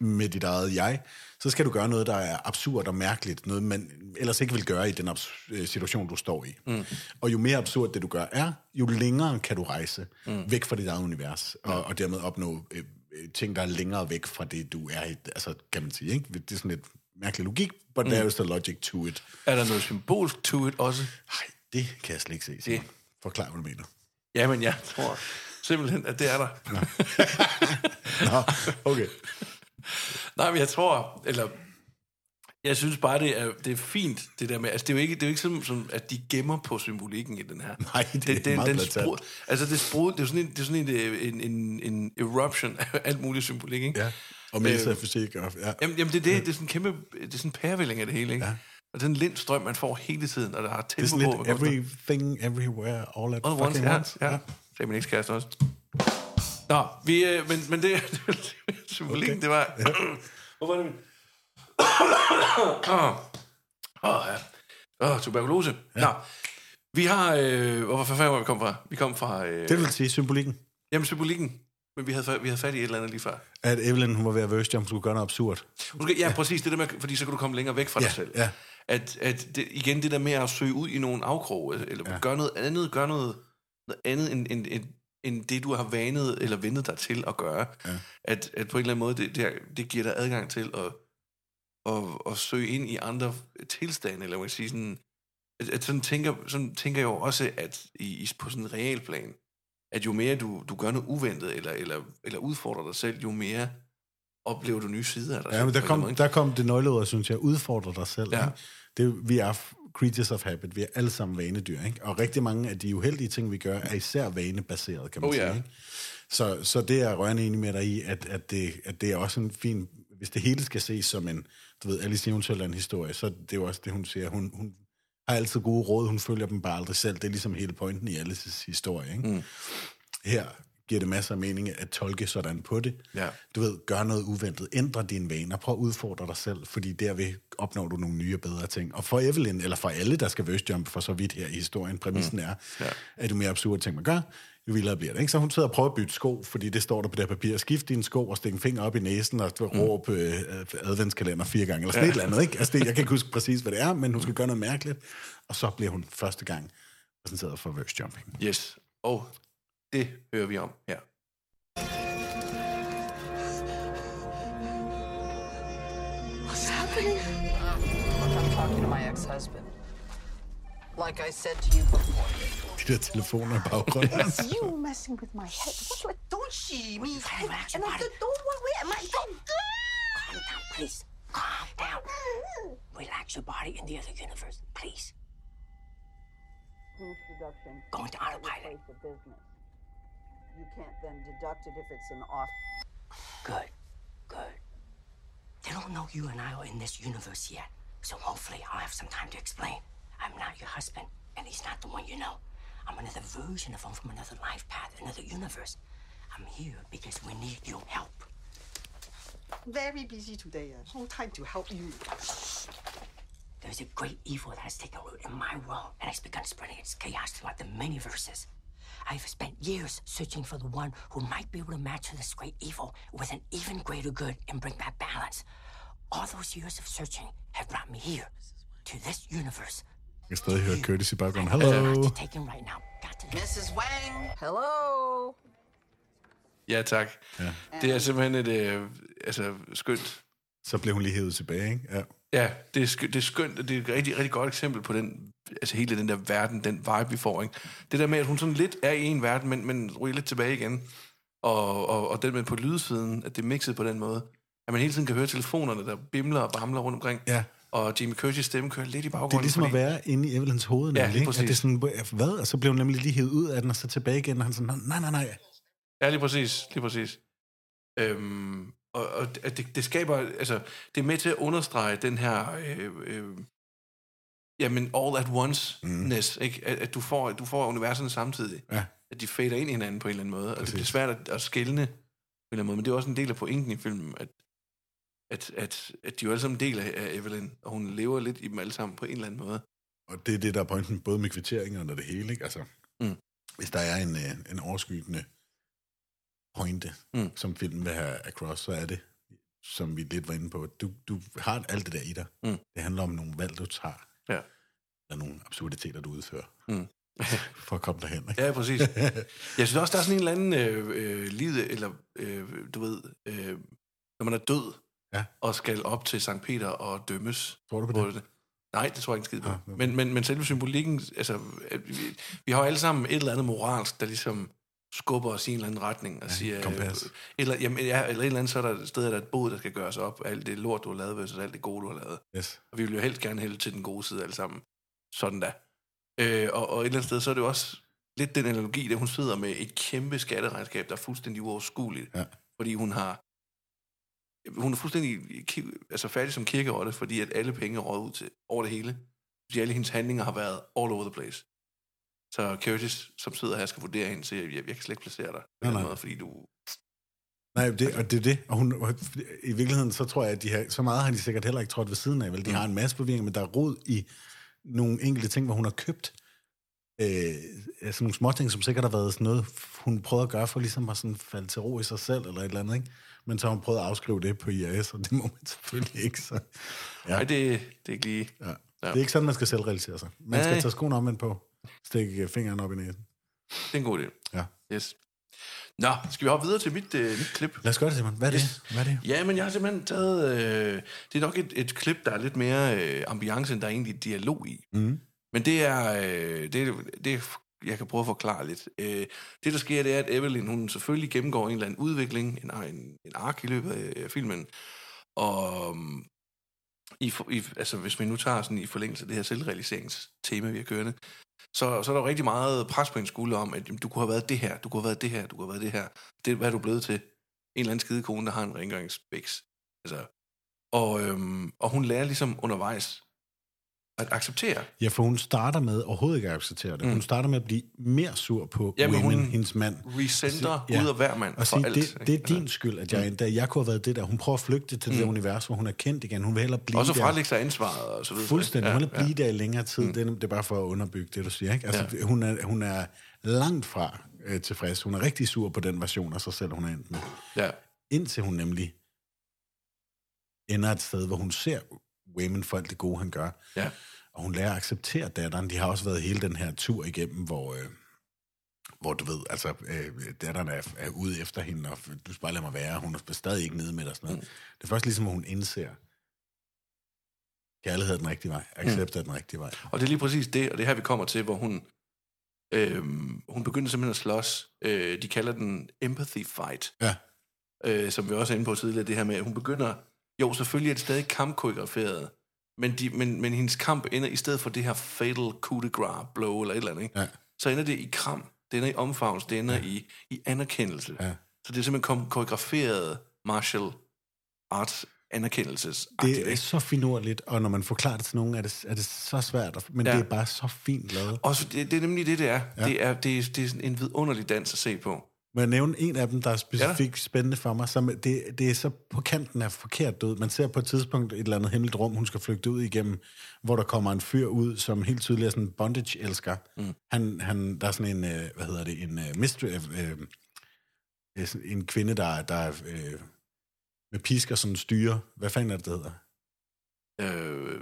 med dit eget jeg, så skal du gøre noget, der er absurd og mærkeligt. Noget, man ellers ikke vil gøre i den abs- situation, du står i. Mm. Og jo mere absurd det, du gør, er, jo længere kan du rejse mm. væk fra dit eget univers, og, ja. og dermed opnå øh, ting, der er længere væk fra det, du er i. Altså, kan man sige, ikke? Det er sådan lidt mærkelig logik, but mm. there is the logic to it. Er der noget symbolsk to it også? Nej, det kan jeg slet ikke se. Det... Forklar, hvad du mener. Jamen, jeg tror simpelthen, at det er der. Nå, Nå okay. Nej, men jeg tror, eller jeg synes bare, det er, det er fint, det der med, altså det er jo ikke, det er jo ikke sådan, som, at de gemmer på symbolikken i den her. Nej, det, det er den, meget den sprog, altså det, sprog, det er sådan en, det er sådan en, en, en eruption af alt muligt symbolik, ikke? Ja, og metafysik. Øh, ja. Jamen, jamen det, det, det er sådan en kæmpe, det er sådan en pærevælling af det hele, ikke? Ja. Og den lindstrøm, man får hele tiden, og der har tempo på. Det er sådan lidt everything, everywhere, all at all fucking once. Ja, ja. Det er min ekskæreste også. Nå, vi, øh, men, men det, det, symbolikken, okay. det var... Ja. Hvor var det min? Åh, oh, ja. oh, tuberkulose. Ja. Nå, vi har... Øh, hvor fanden var vi kom fra? Vi kom fra... Øh, det vil sige symbolikken. Jamen, symbolikken. Men vi havde, vi havde fat i et eller andet lige før. At Evelyn, hun var ved at verse jump, skulle gøre noget absurd. Måske, ja, ja, præcis. Det der med, fordi så kan du komme længere væk fra ja, dig selv. Ja. At, at det, igen, det der med at søge ud i nogle afkroge, eller ja. gøre noget andet, gøre noget, noget andet end... end, end end det, du har vanet eller vendet dig til at gøre. Ja. At, at på en eller anden måde, det, det, det giver dig adgang til at, at, at søge ind i andre tilstande, eller man kan sige sådan, at, at sådan, tænker, sådan tænker jeg jo også, at i, på sådan en real plan, at jo mere du, du gør noget uventet, eller, eller, eller udfordrer dig selv, jo mere oplever du nye sider af dig selv. Ja, men der kom, der kom det nøgleord, synes jeg, udfordrer dig selv. Ja. Det, vi er creatures of habit, vi er alle sammen vanedyr, ikke? Og rigtig mange af de uheldige ting, vi gør, er især vanebaseret, kan man oh, sige. Ja. Ikke? Så, så det er rørende enig med dig i, at, at, det, at det er også en fin... Hvis det hele skal ses som en, du ved, Alice Eventyrland-historie, så det er jo også det, hun siger. Hun, hun har altid gode råd, hun følger dem bare aldrig selv. Det er ligesom hele pointen i Alices historie, ikke? Mm. Her giver det masser af mening at tolke sådan på det. Ja. Du ved, gør noget uventet, ændre dine vaner, prøv at udfordre dig selv, fordi derved opnår du nogle nye og bedre ting. Og for Evelyn, eller for alle, der skal verse-jumpe for så vidt her i historien, præmissen mm. er, ja. at du mere absurde ting, man gør, jo vildere bliver det, ikke? Så hun sidder og prøver at bytte sko, fordi det står der på det her papir. Skift dine sko og stik en finger op i næsen og råb mm. øh, adventskalender fire gange, eller sådan ja. et eller andet, ikke? Altså det, jeg kan ikke huske præcis, hvad det er, men hun skal gøre noget mærkeligt. Og så bliver hun første gang præsenteret for verse-jumping. Yes, og det hører vi om her. What's happening? I'm talking to my ex-husband. Like I said to you before. De der telefoner i baggrunden. It's you messing with my head. What you doing? Me head. And I don't know what way am I going. Calm down, please. Calm down. Relax your body in the other universe, please. Going to autopilot. You can't then deduct it if it's an off. Good, good. They don't know you and I are in this universe yet, so hopefully I'll have some time to explain. I'm not your husband, and he's not the one you know. I'm another version of him from another life path, another universe. I'm here because we need your help. Very busy today. No time to help you. There's a great evil that has taken root in my world, and it's begun spreading its chaos throughout the many verses. I've spent years searching for the one who might be able to match this great evil with an even greater good and bring back balance. All those years of searching have brought me here, to this universe. I still hear Curtis in the background. Hello. Right now. missus Wang. Hello. Ja, tak. Ja. Det er simpelthen et, øh, altså, skønt. Så blev hun lige hævet tilbage, ikke? Ja. Ja, det er, skø- det er skønt, og det er et rigtig, rigtig godt eksempel på den, altså hele den der verden, den vibe, vi får, ikke? Det der med, at hun sådan lidt er i en verden, men, men ryger lidt tilbage igen, og, og, og den med på lydsiden, at det er mixet på den måde, at man hele tiden kan høre telefonerne, der bimler og bamler rundt omkring, ja. Og Jamie Curtis' stemme kører lidt i baggrunden. Det er ligesom fordi... at være inde i Evelyns hoved, nemlig, ja, lige præcis. At det er sådan, hvad? Og så blev hun nemlig lige hævet ud af den, og så tilbage igen, og han sådan, nej, nej, nej. Ja, lige præcis, lige præcis. Øhm... Og, og det, det skaber, altså, det er med til at understrege den her, øh, øh, jamen, all at once-ness, mm. ikke? At, at du får, du får universerne samtidig. Ja. At de fader ind i hinanden på en eller anden måde, og præcis. Det bliver svært at, at skælne på en eller anden måde, men det er også en del af pointen i filmen, at, at, at, at de jo alle sammen deler af Evelyn, og hun lever lidt i dem alle sammen på en eller anden måde. Og det er det, der er pointen, både med kvitteringerne og det hele, ikke? Altså, mm. hvis der er en, en overskyggende pointe, mm. som filmen vil have across, så er det, som vi lidt var inde på. Du, du har alt det der i dig. Mm. Det handler om nogle valg, du tager. Ja. Eller nogle absurditeter, du udfører. Mm. For at komme derhen, ikke? Ja, præcis. Jeg synes også, der er sådan en eller anden øh, øh, livet, eller øh, du ved, øh, når man er død, ja. Og skal op til Sankt Peter og dømmes. Tror du på det? det? Nej, det tror jeg ikke skid på. Ja, men, men, men selve symbolikken, altså, vi, vi har jo alle sammen et eller andet moralsk, der ligesom skubber os i en eller anden retning og ja, siger, øh, eller, jamen, ja, eller et eller andet, så er der et sted, der er et båd, der skal gøres op, alt det lort, du har lavet, versus alt det gode, du har lavet. Yes. Og vi vil jo helst gerne hælde til den gode side alle sammen. Sådan da. Øh, og, og et eller andet sted, så er det også lidt den analogi, der hun sidder med et kæmpe skatteregnskab, der er fuldstændig uoverskueligt. Ja. Fordi hun har hun er fuldstændig altså færdig som kirkerotte, fordi at alle penge er røget ud til, over det hele. Fordi alle hendes handlinger har været all over the place. Så Curtis, som sidder her, skal vurdere hende, så jeg, jeg kan slet ikke placere dig på den måde, fordi du... Nej, det, og det er det. Og hun, og i virkeligheden, så tror jeg, at de har, så meget har de sikkert heller ikke trådt ved siden af, vel? De mm. har en masse påvirkninger, men der er rod i nogle enkelte ting, hvor hun har købt øh, altså nogle småting, som sikkert har været sådan noget, hun prøvede at gøre for ligesom at sådan falde til ro i sig selv, eller et eller andet, ikke? Men så har hun prøvet at afskrive det på I R S, og det må man selvfølgelig ikke, så... Ja. Nej, det, det er ikke lige... Ja. Ja. Det er ikke sådan, man skal selvrealisere sig. Man skal Ej. tage skoene omvendt på. Stik fingeren op i næsen. Det er en god idé. Ja. Yes. Nå, skal vi hoppe videre til mit, øh, mit klip? Lad os gøre det, Simon. Hvad er yes. det? Hvad er det? Ja, men jeg har simpelthen taget... Øh, det er nok et, et klip, der er lidt mere øh, ambiance, end der er egentlig dialog i. Mm. Men Men det er, øh, det, det, jeg kan prøve at forklare lidt. Øh, det, der sker, det er, at Evelyn, hun selvfølgelig gennemgår en eller anden udvikling, en, en, en ark i løbet af, af filmen. Og i, i, altså, hvis vi nu tager sådan i forlængelse af det her selvrealiseringstema, vi har kørende, så, så er der jo rigtig meget pres på en skulder om, at jamen, du kunne have været det her, du kunne have været det her, du kunne have været det her. Det, hvad er du blevet til? En eller anden skidekone, der har en rengøringsbæks. Altså, og, øhm, og hun lærer ligesom undervejs at acceptere. Ja, for hun starter med overhovedet ikke at acceptere det. Mm. Hun starter med at blive mere sur på ja, men women, hun hendes mand. Resenter ja. ud af hver mand og for sige, alt. Det, det er din skyld, at jeg endda, jeg kunne have været det der. Hun prøver at flygte til mm. det univers, hvor hun er kendt igen. Hun vil hellere blive der. Og så frelægge sig ansvaret og så videre. Fuldstændig. Hun vil ja, blive ja. der i længere tid. Mm. Det, er, det er bare for at underbygge det, du siger. Ikke? Altså, ja. hun, er, hun er langt fra øh, tilfreds. Hun er rigtig sur på den version af sig selv, hun er endt med. Ja. Indtil hun nemlig ender et sted, hvor hun ser Wayman for alt det gode, han gør. Ja. Og hun lærer at acceptere datteren. De har også været hele den her tur igennem, hvor, øh, hvor du ved, altså øh, datteren er, er ude efter hende, og du skal bare lade mig være, hun er stadig ikke nede med dig og sådan noget. Mm. Det er først ligesom, hvor hun indser kærlighed er den rigtige vej, accept er mm. den rigtige vej. Og det er lige præcis det, og det her vi kommer til, hvor hun øh, hun begynder simpelthen at slås. Øh, de kalder den empathy fight. Ja. Øh, som vi også er inde på tidligere, det her med, at hun begynder. Jo, selvfølgelig er det stadig kampkoreograferet, men, de, men, men hendes kamp ender, i stedet for det her fatal coup de grace blow eller et eller andet, ikke? Ja. Så ender det i kram, det ender i omfavnelse, det ender ja. i, i anerkendelse. Ja. Så det er simpelthen koreograferet martial arts anerkendelses. Det er så finurligt, og når man forklarer det til nogen, er det, er det så svært, men ja. det er bare så fint lavet. Og det, det er nemlig det, det er. Ja. Det er, det er, det er sådan en vidunderlig dans at se på. Må jeg nævne en af dem, der er specifikt ja. spændende for mig? Som det, det er så på kanten af forkert død. Man ser på et tidspunkt et eller andet hemmeligt rum, hun skal flygte ud igennem, hvor der kommer en fyr ud, som helt tydeligt er sådan en bondage-elsker. Mm. Han, han, der er sådan en, hvad hedder det, en mystery, øh, en kvinde, der, der øh, med pisker sådan styrer. Hvad fanden er det, det hedder? Øh,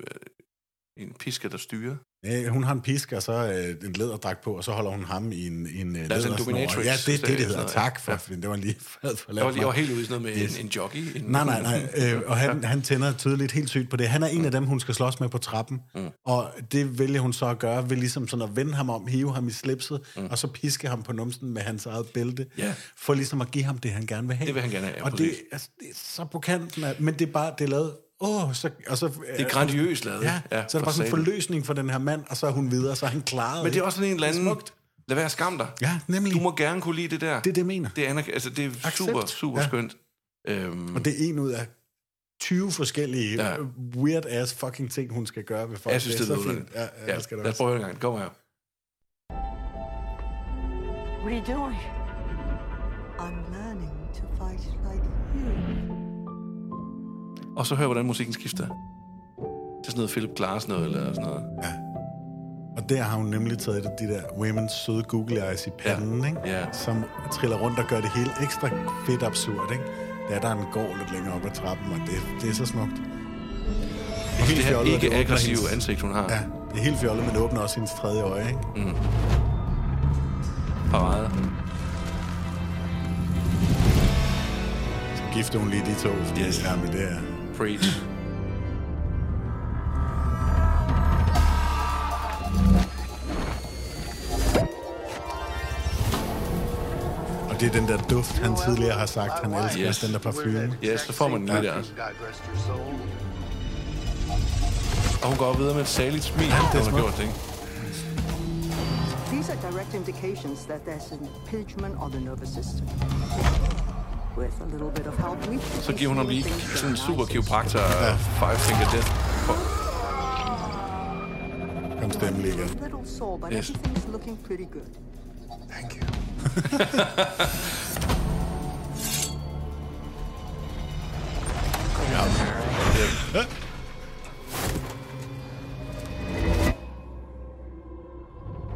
en pisker, der styrer? Ja, hun har en piske og så øh, en læderdragt på, og så holder hun ham i en, en lædersnor. Ja, det er det, det hedder. Tak for, ja. det var lige for lavet. Jeg var helt ude i sådan noget med yes. en, en jockey. En, nej, nej, nej. Øh, og han, ja. han tænder tydeligt helt sygt på det. Han er en mm. af dem, hun skal slås med på trappen, mm. og det vælger hun så at gøre, ved ligesom sådan at vende ham om, hive ham i slipset, mm. og så piske ham på numsen med hans eget bælte, yeah. for ligesom at give ham det, han gerne vil have. Det vil han gerne have, ja, og det, altså, det er så på kanten af, men det er bare, det er lavet. Oh, så, og så, det er grandiøst lavet. Ja, ja, så er der bare sådan en forløsning for den her mand, og så er hun videre, så er han klaret. Men det er også sådan en eller anden, smukt. Lad være skam dig. Ja, nemlig. Du må gerne kunne lide det der. Det er det, jeg mener. Det er, altså, det er super, super ja. skønt. Øhm. Og det er en ud af tyve forskellige ja. weird-ass fucking ting, hun skal gøre ved folk. Jeg synes, det er, det er så fint. Ja, ja, ja, det skal lad os prøve en gang. Kom her. What are you doing? I'm learning to fight like you. Og så hører hvordan musikken skifter. Det er sådan noget Philip Glass noget, eller sådan noget. Ja. Og der har hun nemlig taget de der women's søde Google Eyes i panden, ja. Ikke? Ja. Som triller rundt og gør det hele ekstra fedt absurd, ikke? Der er der en gård lidt længere op ad trappen, og det, det er så smukt. Det er helt fjollet, ikke det aggressive hendes ansigt, hun har. Ja, det er helt fjollet, men det åbner også hendes tredje øje, ikke? Mm. Parade. Så gifter hun lige de to, fordi yes. jeg er med det her. Preach. Og det er den der duft, han tidligere har sagt, han elsker yes. den der parfume. Ja, yes, så får man den der. Og hun går videre med et særligt smil, ja, det har gjort ting. These are direct indications that there's an impingement on the nervous system. Så giver hun ham lige sådan en super kiropraktor ja. Five finger death. Kom stemme lige igen. Yes. Thank you.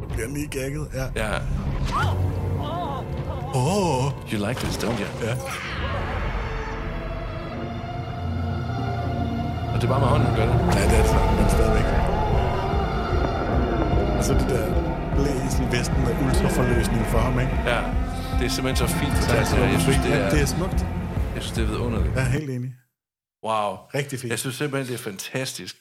Det bliver lige gagget, ja. Ja. Oh, you like this, don't you? Ja. Og det er bare med hånden, gør det? Ja, det er det sådan, men stadigvæk. Og så det der blæs i vesten og ultraforløsning for ham, ikke? Ja, det er simpelthen så fint. Det er, så jeg synes, det er, det er smukt. Jeg synes, det er vidunderligt. Jeg er helt enig. Wow. Rigtig fint. Jeg synes simpelthen, det er fantastisk.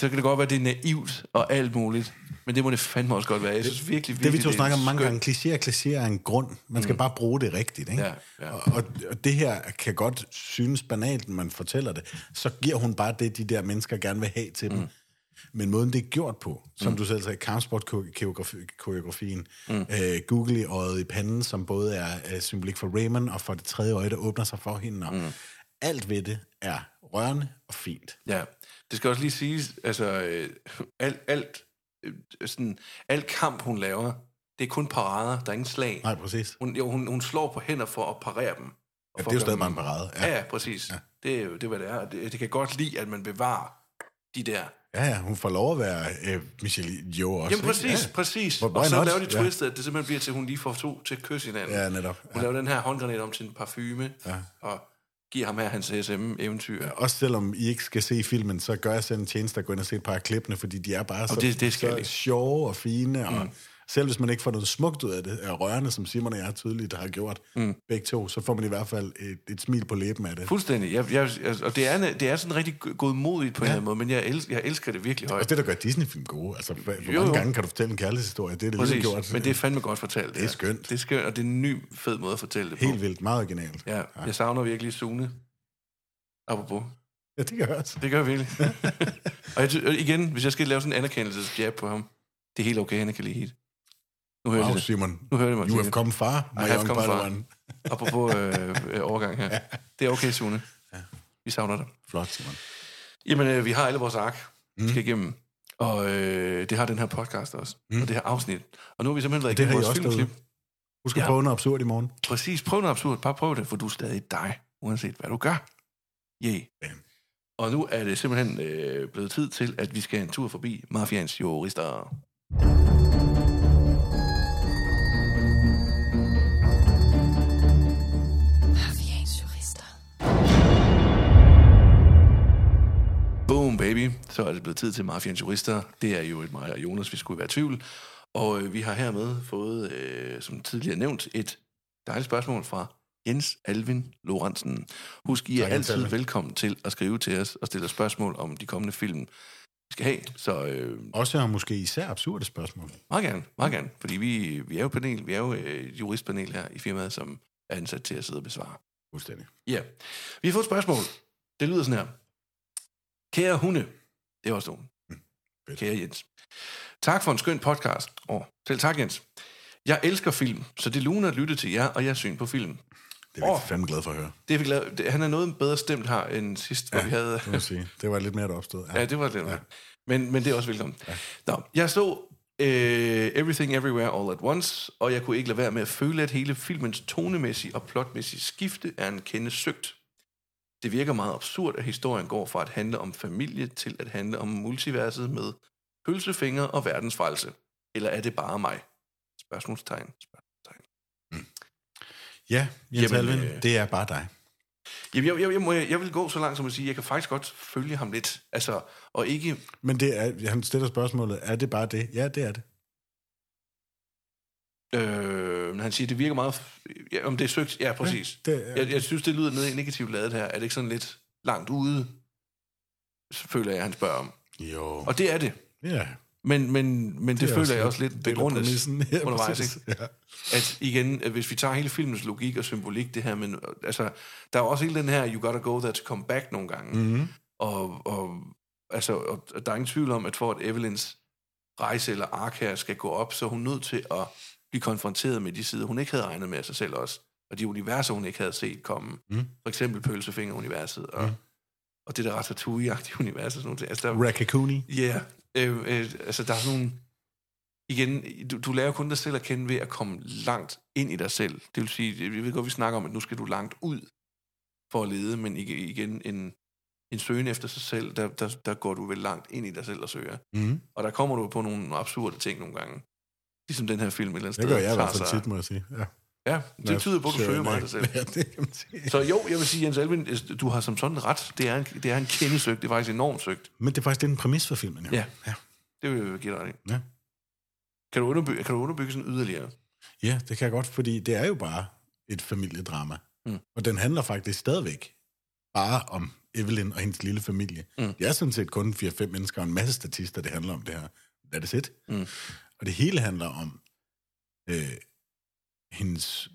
så kan det godt være, det er naivt og alt muligt. Men det må det fandme også godt være. Jeg synes virkelig, virkelig, det vi to snakker om mange gange, klichéer, klichéer er en grund. Man skal mm. bare bruge det rigtigt, ikke? Ja, ja. Og, og det her kan godt synes banalt, når man fortæller det. Så giver hun bare det, de der mennesker gerne vil have til mm. dem. Men måden, det er gjort på, som mm. du selv sagde, kampsport-koreografien, mm. øh, googly-øjet i panden, som både er øh, symbolik for Raymond, og for det tredje øje, der åbner sig for hende. Og mm. alt ved det er rørende og fint. Ja, det skal også lige siges, altså, øh, alt... alt sådan, al kamp, hun laver, det er kun parader, der er ingen slag. Nej, præcis. Hun, jo, hun, hun slår på hænder for at parere dem. Ja, det er jo stadig bare en parade. Ja, ja, ja, præcis. Ja. Det er jo det, hvad det er. Det, det kan godt lide, at man bevarer de der... Ja, ja, hun får lov at være øh, Michelle Yeoh også. Jamen præcis, ja, præcis. Hvor, og så laver de twistet, ja, at det simpelthen bliver til, hun lige får to til at kysse hinanden. Ja, netop. Ja. Hun laver den her håndgranat om til en parfume, ja, og... giv ham her hans S M-eventyr. Ja, også selvom I ikke skal se filmen, så gør jeg selv en tjeneste at gå ind og se et par af klippene, fordi de er bare så, det, det så sjove og fine, mm. og selv hvis man ikke får noget smukt ud af det, af rørende, som Simon og jeg tydeligt har gjort, mm. begge to, så får man i hvert fald et, et smil på læben af det. Fuldstændig. Jeg, jeg, og det er, det er sådan rigtig godmodigt på en eller anden måde, men jeg, el, jeg elsker det virkelig højt. Og det, der gør Disney-film gode. Altså, hvor jo, mange jo. gange kan du fortælle en kærlighedshistorie? Det er det lige gjort. Men det er fandme godt fortalt. Det er skønt. Det er skønt, og det er en ny fed måde at fortælle det på. Helt vildt. Meget originalt. Ja, jeg savner virkelig Sune. Apropos. Ja, det gør jeg også. Det gør jeg virkelig. Og jeg, igen, hvis jeg skal lave sådan en anerkendelsesjab på ham, det er helt okay, han kan lide hit. Nu hører wow, det. Simon. Nu hører det mig. You have come far, my young brother. Apropos øh, øh, overgang her. Ja. Det er okay, Sune. Ja. Vi savner dig. Flot, Simon. Jamen, øh, vi har alle vores ark. Vi mm. skal igennem. Og øh, det har den her podcast også. Mm. Og det her afsnit. Og nu har vi simpelthen været igennem vores filmklip. Husk at ja. prøve noget absurd i morgen. Præcis, prøv noget absurd. Bare prøv det, for du er stadig dig. Uanset hvad du gør. Yeah. Bam. Og nu er det simpelthen øh, blevet tid til, at vi skal en tur forbi Mafians jurister. Boom, baby. Så er det blevet tid til Mafians Jurister. Det er jo et mig og Jonas, vi skulle være i tvivl. Og øh, vi har hermed fået, øh, som tidligere nævnt, et dejligt spørgsmål fra Jens Alvin Løvensen. Husk, I er tak, altid velkommen til at skrive til os og stille spørgsmål om de kommende film, vi skal have. Så, øh, også og måske især absurde spørgsmål. Meget gerne, meget gerne. Fordi vi, vi er jo panel, vi er jo øh, juristpanel her i firmaet, som er ansat til at sidde og besvare. Fuldstændig. Ja. Yeah. Vi har fået et spørgsmål. Det lyder sådan her. Kære hunde, det er også nogen. Mm, Kære Jens. Tak for en skøn podcast. Oh, selv tak, Jens. Jeg elsker film, så det luner at lytte til jer og jeres syn på film. Det er vi oh, fandme glad for at høre. Det er vi glad. Det, han er noget bedre stemt her end sidst, ja, hvor vi havde... det må jeg sige. Det var lidt mere, der opstod. Ja, ja, det var lidt mere. Ja. Men, men det er også velkommen. Ja. Nå, jeg så uh, Everything Everywhere All at Once, og jeg kunne ikke lade være med at føle, at hele filmens tonemæssige og plotmæssige skifte er en kende søgt. Det virker meget absurd, at historien går fra at handle om familie til at handle om multiverset med pølsefingre og verdensfrelse. Eller er det bare mig? Spørgsmålstegn. Spørgsmålstegn. Mm. Ja, Jens Alvin, øh... det er bare dig. Jamen, jeg, jeg, jeg, må, jeg, jeg vil gå så langt som at sige, at jeg kan faktisk godt følge ham lidt. Altså, og ikke... Men det er, han stiller spørgsmålet, er det bare det? Ja, det er det. Øh, han siger, det virker meget... Ja, om det er søgt... Ja, præcis. Ja, det er... jeg, jeg synes, det lyder ned i negativt ladet her. Er det ikke sådan lidt langt ude? Føler jeg, han spørger om. Jo. Og det er det. Ja. Men, men, men det, det føler også jeg også lidt begrundet ja, undervejs. Ja. At igen, at hvis vi tager hele filmens logik og symbolik, det her, men altså, der er også hele den her, you gotta go there to come back nogle gange. Mm-hmm. Og, og, altså, og, og der er ingen tvivl om, at for at Evelyns rejse eller ark her skal gå op, så er hun nødt til at blive konfronteret med de sider, hun ikke havde regnet med af sig selv også, og de universer, hun ikke havde set komme. Mm. For eksempel Pølsefinger-universet, og, mm. og det der Ratatouille-agtige universer, sådan noget. Altså, Rakakuni. Ja, yeah, øh, øh, altså der er sådan nogle... Igen, du, du lærer kun dig selv at kende ved at komme langt ind i dig selv. Det vil sige, jeg ved godt, vi snakker om, at nu skal du langt ud for at lede, men igen, en, en søgen efter sig selv, der, der, der går du vel langt ind i dig selv og søger. Mm. Og der kommer du på nogle absurde ting nogle gange. Ligesom den her film et eller andet sted. Det gør jeg i hvert fald tit, må jeg sige. Ja, ja det tyder på, at du søger meget dig selv. Ja, det kan man sige. Så jo, jeg vil sige, Jens Alvin, du har som sådan ret. Det er en, det er en kendesøgt. Det er faktisk enormt søgt. Men det er faktisk det er en præmis for filmen, jo. Ja, ja. Det vil jeg give dig ret i. Ja. Kan du underbygge, kan du underbygge sådan yderligere? Ja, det kan jeg godt, fordi det er jo bare et familiedrama. Mm. Og den handler faktisk stadigvæk bare om Evelyn og hendes lille familie. Mm. Det er sådan set kun fire-fem mennesker og en masse statister, det handler om det her. That's it. Mm. Og det hele handler om øh, hendes,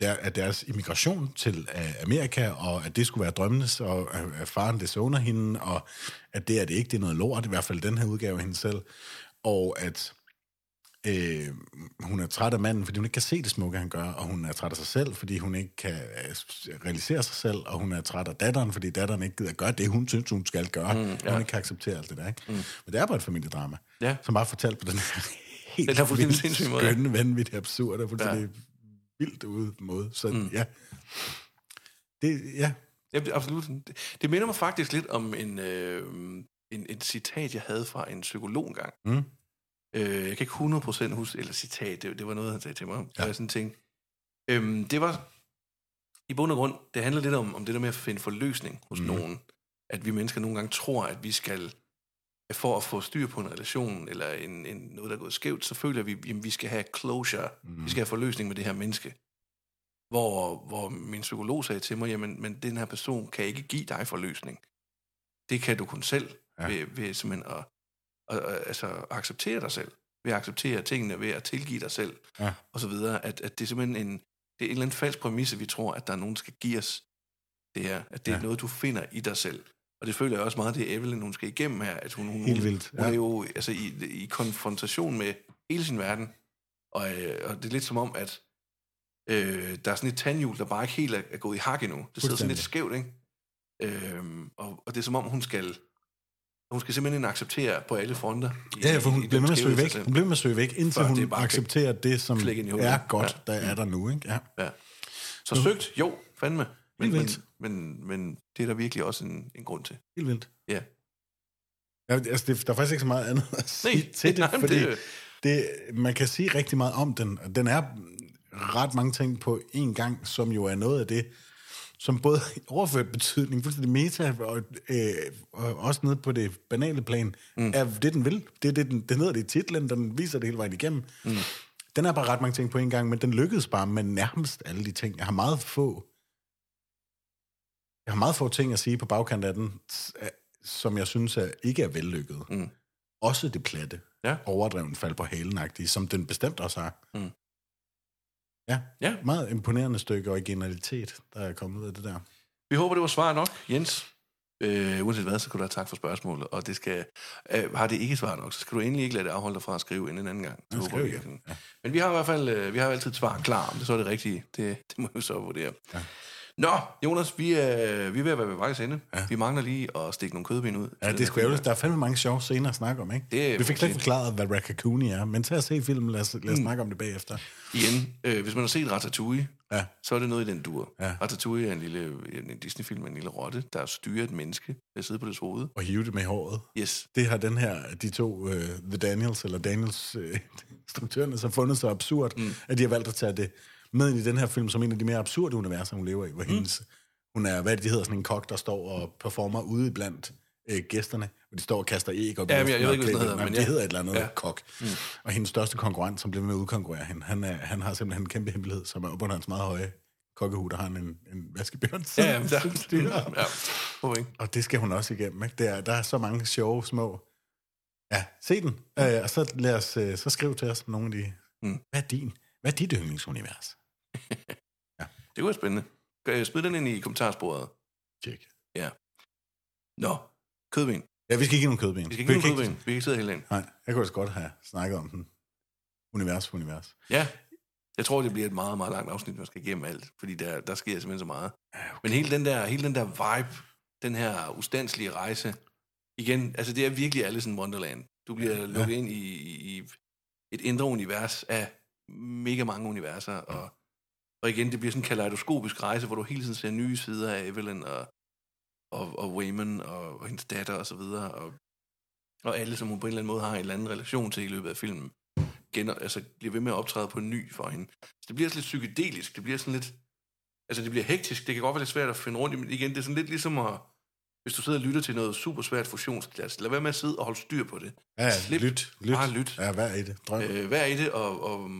der, at deres immigration til uh, Amerika, og at det skulle være drømmenes, og uh, at faren det savner hende, og at det er det ikke, det er noget lort, i hvert fald den her udgave af hende selv, og at øh, hun er træt af manden, fordi hun ikke kan se det smukke, han gør, og hun er træt af sig selv, fordi hun ikke kan uh, realisere sig selv, og hun er træt af datteren, fordi datteren ikke gider gøre det, hun synes, hun skal gøre, mm, ja. og hun ikke kan acceptere alt det der, ikke? Mm. Men det er bare et familiedrama, ja. som bare fortalt på den her helt den vildt, skønne, vanvittigt absurd, og fuldstændig ja. vildt ude måde. Så mm. ja. Det, ja. ja. Absolut. Det, det minder mig faktisk lidt om en, øh, en, et citat, jeg havde fra en psykolog engang. Mm. Øh, jeg kan ikke hundrede procent huske, eller citat, det, det var noget, han sagde til mig om. Ja. Jeg sådan tænkte, øh, det var, i bund og grund, det handler lidt om, om det der med at finde forløsning hos mm. nogen. At vi mennesker nogle gange tror, at vi skal, for at få styr på en relation, eller en, en, noget, der er gået skævt, så føler vi, at vi skal have closure, mm. vi skal have forløsning med det her menneske. Hvor, hvor min psykolog sagde til mig, jamen, men den her person kan ikke give dig forløsning. Det kan du kun selv, ja. ved, ved simpelthen at, at, at, altså, acceptere dig selv, ved at acceptere tingene, ved at tilgive dig selv, ja. og så videre. At, at det er simpelthen en, det er en eller anden falsk præmisse, vi tror, at der er nogen, der skal give os det her. At det ja. er noget, du finder i dig selv. Og det føler jeg også meget, det er Evelyn, hun skal igennem her. At hun, hun, Helt vildt, ja. hun er jo altså, i, i konfrontation med hele sin verden. Og, øh, og det er lidt som om, at øh, der er sådan et tandhjul, der bare ikke helt er, er gået i hak endnu. Det sidder sådan lidt skævt, ikke? Øh, og, og det er som om, hun skal, hun skal simpelthen acceptere på alle fronter. I, ja, for hun, i, i bliver med at søge væk. Hun bliver med at søge væk, indtil Før hun accepterer det, som er godt, ja. der er der nu, ikke? Ja. Ja. Så nu. søgt, jo, fandme. Men, men, men, men det er der virkelig også en, en grund til. Helt vildt. Ja. ja altså, det, der er faktisk ikke så meget andet at sige nej, til det, nej, fordi det. Det, man kan sige rigtig meget om den. Den er ret mange ting på én gang, som jo er noget af det, som både overført betydning, fuldstændig meta, og, øh, og også nede på det banale plan, mm. er det, den vil. Det er det, den, den hedder det i titlen, den viser det hele vejen igennem. Mm. Den er bare ret mange ting på én gang, men den lykkedes bare med nærmest alle de ting. Jeg har meget få... Jeg har meget få ting at sige på bagkant af den, som jeg synes er, ikke er vellykket. Mm. Også det platte, ja. overdreven fald på halenagtige, som den bestemt også har. Mm. Ja, ja, meget imponerende stykke originalitet, der er kommet ud af det der. Vi håber, det var svar nok, Jens. Øh, uanset hvad, så kunne du have tak for spørgsmålet, og det skal, øh, har det ikke svar nok, så skal du endelig ikke lade det afholde dig fra at skrive en anden gang. Jeg håber, jeg ja. Men vi har i hvert fald øh, vi har altid et svar klar, om det så er det rigtige. Det, det må vi så vurdere. Ja. Nå, Jonas, vi er, vi er ved at være ved vejs ende. Ja. Vi mangler lige at stikke nogle kødben ud. Ja, det er sgu ærgerligt. Der er fandme mange sjove scener at snakke om, ikke? Det vi fik slet ikke forklaret, hvad Ratatouille er, men til at se filmen, lad os, lad os mm. snakke om det bagefter. Igen, øh, hvis man har set Ratatouille, ja. så er det noget i den dur. Ja. Ratatouille er en lille en Disney-film med en lille rotte, der styrer et menneske ved at sidde på dets hoved. Og hive det med håret. Yes. Det har den her, de to, uh, The Daniels, eller Daniels, uh, instruktørerne, som fundet så absurd, mm. at de har valgt at tage det med i den her film, som en af de mere absurde universer, hun lever i, hvor mm. hendes, hun er, hvad det hedder, sådan en kok, der står og performer ude blandt øh, gæsterne, hvor de står og kaster æg og ja, jeg, jeg ved ikke, hvad det hedder, men det ja. hedder et eller andet ja. kok. Mm. Og hendes største konkurrent, som bliver med at udkonkurrere hende, han, er, han har simpelthen en kæmpe hemmelighed, som er op under hans meget høje kokkehud, der har en, en vaskebjørn. Ja, ja, der, der, ja. Okay. Og det skal hun også igennem, ikke? Der, der er så mange sjove, små... Ja, se den, mm. øh, og så, lad os, øh, så skriv til os nogle af de... Mm. Hvad er din? Hvad er dit yndlingsunivers? Ja. Det var spændende. Smid den ind i kommentarsporet. Tjek. Ja. Nå, kødben. Ja, vi skal ikke give nogen kødben. Vi skal ikke give nogen kødben. Vi kan ikke sidde hele dagen. Nej, jeg kunne også godt have snakket om den. Univers for univers. Ja, jeg tror, det bliver et meget, meget langt afsnit, man skal igennem alt. Fordi der, der sker simpelthen så meget. Ja, okay. Men hele den, der, hele den der vibe, den her ustandslige rejse. Igen, altså det er virkelig Alice in Wonderland. Du bliver ja, lukket ja. ind i, i et indre univers af mega mange universer, og, og igen, det bliver sådan en kaleidoskopisk rejse, hvor du hele tiden ser nye sider af Evelyn, og, og, og Wayman, og, og hendes datter, og så videre, og, og alle, som hun på en eller anden måde har en eller anden relation til i løbet af filmen, Gen, altså bliver ved med at optræde på ny for hende. Så det bliver sådan lidt psykedelisk, det bliver sådan lidt, altså det bliver hektisk, det kan godt være lidt svært at finde rundt i, men igen, det er sådan lidt ligesom at, hvis du sidder og lytter til noget super svært fusionsklasse, lad være med at sidde og holde styr på det. Ja, Slip, lyt, lyt. Bare lyt. Ja, vær i det. Øh, vær i det, og, og,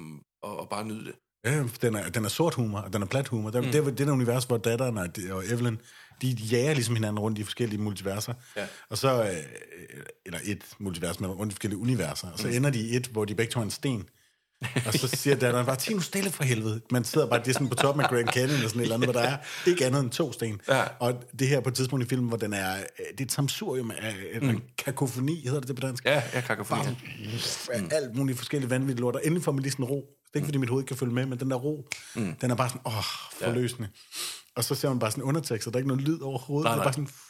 og, og bare nyde det. Ja, den er, den er sort humor, og den er plat humor. Det, mm. det, det er det univers, hvor datteren og, og Evelyn, de jager ligesom hinanden rundt i forskellige multiverser. Ja. Og så, øh, eller et multivers, men rundt i forskellige universer. Og så mm. ender de i et, hvor de begge tog en sten. Og så siger datteren bare, ti nu stille for helvede. Man sidder bare, det er sådan på toppen af Grand Canyon, eller sådan et eller andet, hvor der er ikke andet end to sten. Ja. Og det her på et tidspunkt i filmen, hvor den er, det er et samsurium af, mm. en kakofoni, hedder det det på dansk? Ja, ja, kakofoni. Mm. Alt muligt forskellige vanvittige lort, og endelig får man lige sådan ro. Det er ikke, fordi mit hoved ikke kan følge med, men den der ro, mm. den er bare sådan, åh, oh, forløsende. Ja. Og så ser man bare sådan undertekster, der er ikke noget lyd overhovedet, nej, nej. Det er bare sådan...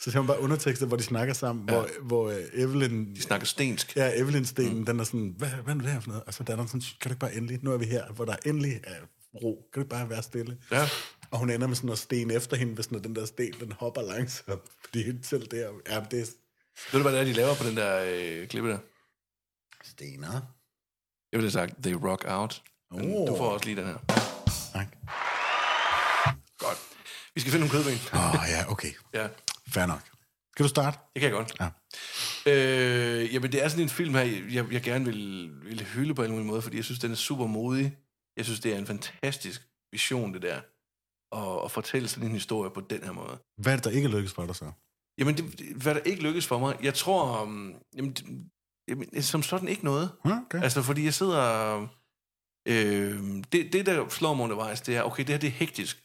Så ser man bare undertekster, hvor de snakker sammen, ja. hvor, hvor uh, Evelyn... De snakker stensk. Ja, Evelyn-stenen, mm. den er sådan, hvad, hvad er det her for noget? Og så der er der sådan, kan du ikke bare endelig, nu er vi her, hvor der endelig er ro, kan du ikke bare være stille? Ja. Og hun ender med sådan noget sten efter hende, hvis den der sten, den hopper langsomt, fordi hun selv der... Ja, det er... Ved du, hvad det er, de laver på den der øh, klippe der? Stener. Jeg ville have sagt, they rock out. Oh. Du får også lige den her. Tak. Godt. Vi skal finde nogle kødben. Åh, oh, ja, okay. Ja. Fair nok. Kan du starte? Det kan jeg godt. Ja. Øh, jamen, det er sådan en film her, jeg, jeg gerne vil, vil hylde på en eller anden måde, fordi jeg synes, den er super modig. Jeg synes, det er en fantastisk vision, det der. At, at fortælle sådan en historie på den her måde. Hvad er det, der ikke lykkes for dig så? Jamen, det, hvad der ikke lykkes for mig? Jeg tror... Um, jamen, det, Jamen, som sådan ikke noget. Okay. Altså, fordi jeg sidder... Øh, det, det, der slår mig undervejs, det er, okay, det her, det er hektisk.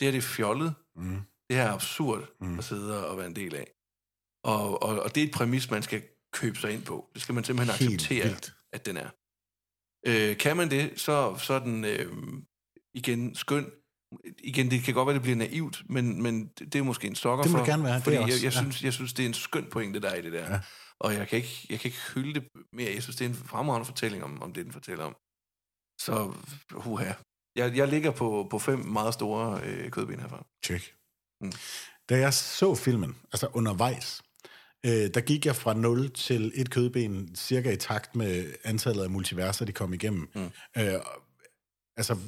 Det her, det er fjollet. Mm. Det her er absurd mm. at sidde og være en del af. Og, og, og det er et præmis, man skal købe sig ind på. Det skal man simpelthen helt acceptere, vildt. At den er. Øh, kan man det, så, så er den øh, igen skøn. Igen, det kan godt være, det bliver naivt, men, men det er måske en sokker for... Det må det gerne være. Fordi det jeg, jeg, ja. synes, jeg synes, det er en skøn pointe, der er i det der. Ja. Og jeg kan ikke, jeg kan ikke hylde det mere. Jeg synes, det er en fremragende fortælling om, om det, den fortæller om. Så, huha. Jeg, jeg ligger på, på fem meget store øh, kødben herfra. Check. Mm. Da jeg så filmen, altså undervejs, øh, der gik jeg fra nul til et kødben, cirka i takt med antallet af multiverser, de kom igennem. Mm. Øh, altså...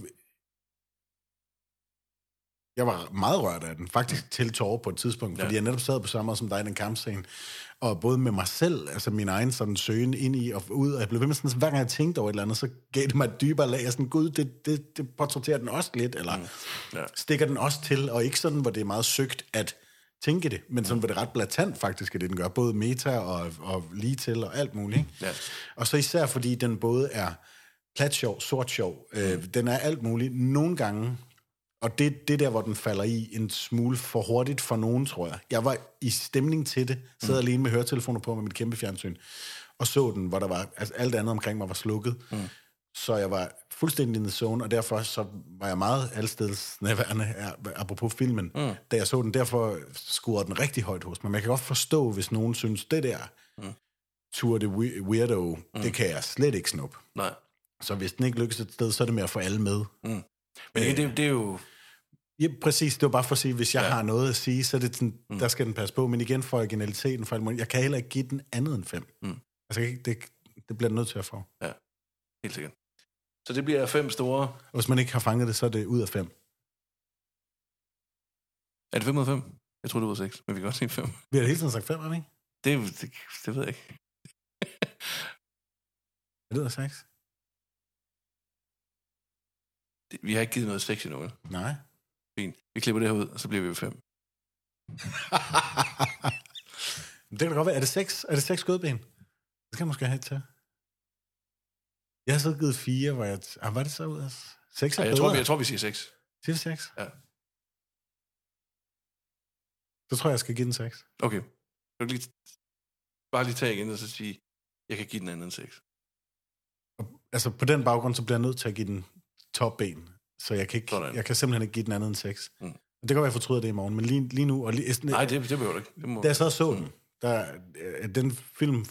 Jeg var meget rørt af den, faktisk til tårer på et tidspunkt, fordi ja. jeg netop sad på samme måde som dig i den kampscene, og både med mig selv, altså min egen sådan søgen ind i og ud, og jeg blev ved med sådan, hver gang jeg tænkte over et eller andet, så gav det mig et dybere lag, og sådan, gud, det, det, det portrætterer den også lidt, eller ja. stikker den også til, og ikke sådan, hvor det er meget søgt at tænke det, men sådan, hvor det er ret blatant faktisk, at det den gør, både meta og, og lige til og alt muligt. Ja. Og så især, fordi den både er plat sjov, sort sjov, øh, den er alt muligt, nogle gange. Og det det der, hvor den falder i en smule for hurtigt for nogen, tror jeg. Jeg var i stemning til det, sad mm. alene med høretelefoner på med mit kæmpe fjernsyn, og så den, hvor der var, altså alt andet omkring mig var slukket. Mm. Så jeg var fuldstændig in the zone, og derfor så var jeg meget allestedsnærværende, apropos filmen, mm. da jeg så den. Derfor scorede den rigtig højt hos mig. Men jeg kan godt forstå, hvis nogen synes, det der mm. tour de weirdo, mm. det kan jeg slet ikke snuppe. Nej. Så hvis den ikke lykkes et sted, så er det med at få alle med. Mm. Men øh, det, det er jo... Ja, præcis. Det var bare for at sige, hvis jeg ja. har noget at sige, så er det sådan, mm. der skal den passe på. Men igen, for originaliteten, for jeg kan heller ikke give den andet end fem. Mm. Altså, det, det bliver nødt til at få. Ja, helt sikkert. Så det bliver fem store... Og hvis man ikke har fanget det, så er det ud af fem. Er det fem ud af fem? Jeg tror, det er ud af seks, men vi kan godt sige fem. Vi har hele tiden sagt fem, er det ikke? Det, det, det ved jeg ikke. Er det ud af seks? Vi har ikke givet noget sex endnu. Nej. Fint. Vi klipper det her ud, og så bliver vi jo fem. Det kan da godt være. Er det seks? Er det seks skødben? Det skal jeg måske have til. Jeg har så givet fire, hvor jeg... Ah, var det så ud af... Seks er bedre. Jeg tror, vi, jeg tror, vi siger seks. Siger vi seks? Ja. Så tror jeg, jeg skal give den seks. Okay. Kan du lige... Bare lige tage igen, og så sige, jeg kan give den anden seks. Altså, på den baggrund, så bliver jeg nødt til at give den... topben, så jeg kan, ikke, jeg kan simpelthen ikke give den anden end seks. Mm. Det kan være, jeg fortryder det i morgen, men lige, lige nu... Og lige, nej, det, det behøver du ikke. Det må... Da jeg så så den, der, den film,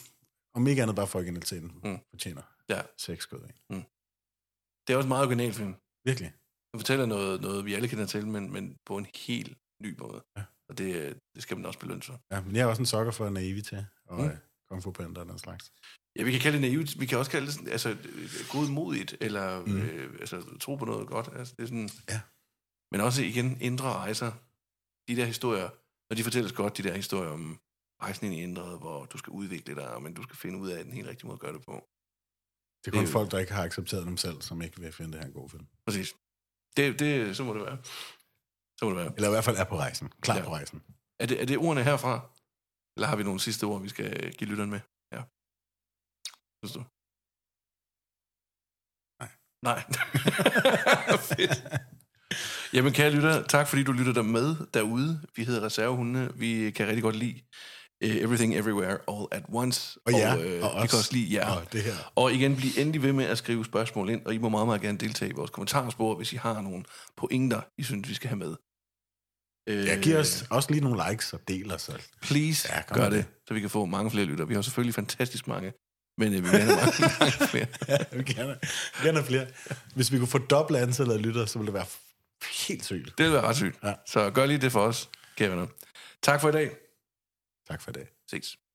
om ikke andet bare for originaliteten, mm. fortjener ja. seks gået af. Mm. Det er også en meget original film. Virkelig. Den fortæller noget, noget vi alle kender til, men, men på en helt ny måde. Ja. Og det, det skal man også belønne sig. Ja, men jeg er også en sokker for naivete, og mm. Kung Fu Panda og den slags. Ja, vi kan kalde det naivt, vi kan også kalde det sådan, altså, godmodigt, eller mm. øh, altså, tro på noget godt. Altså, det er sådan, ja. Men også igen, indre rejser. De der historier, og de fortælles godt, de der historier om rejsen ind i indret, hvor du skal udvikle dig, men du skal finde ud af den helt rigtige måde at gøre det på. Det er kun det, folk, der ikke har accepteret dem selv, som ikke vil finde det her en god film. Præcis. Det, det, så må det være. Så må det være. Eller i hvert fald er på rejsen. Klar ja. På rejsen. Er det, er det ordene herfra? Eller har vi nogle sidste ord, vi skal give lytteren med? Ja. Synes du? Nej. Nej. Fedt. Jamen kære lytter, tak fordi du lytter der med derude. Vi hedder Reservehundene. Vi kan rigtig godt lide Everything Everywhere All at Once. Og, ja, og, øh, og vi kan også lide jer. Og, det her. Og igen, bliv endelig ved med at skrive spørgsmål ind, og I må meget, meget gerne deltage i vores kommentarspor, hvis I har nogle pointer, I synes, vi skal have med. Øh, ja, giv os også lige nogle likes og del os. Please, ja, gør det, med. Så vi kan få mange flere lytter. Vi har selvfølgelig fantastisk mange, men øh, vi gerne mange, mange flere. Ja, vi gerne, gerne flere. Hvis vi kunne få dobbelt antallet af lytter, så ville det være helt sygt. Det ville være ret sygt. Ja. Så gør lige det for os, kære venner. Tak for i dag. Tak for det. Ses.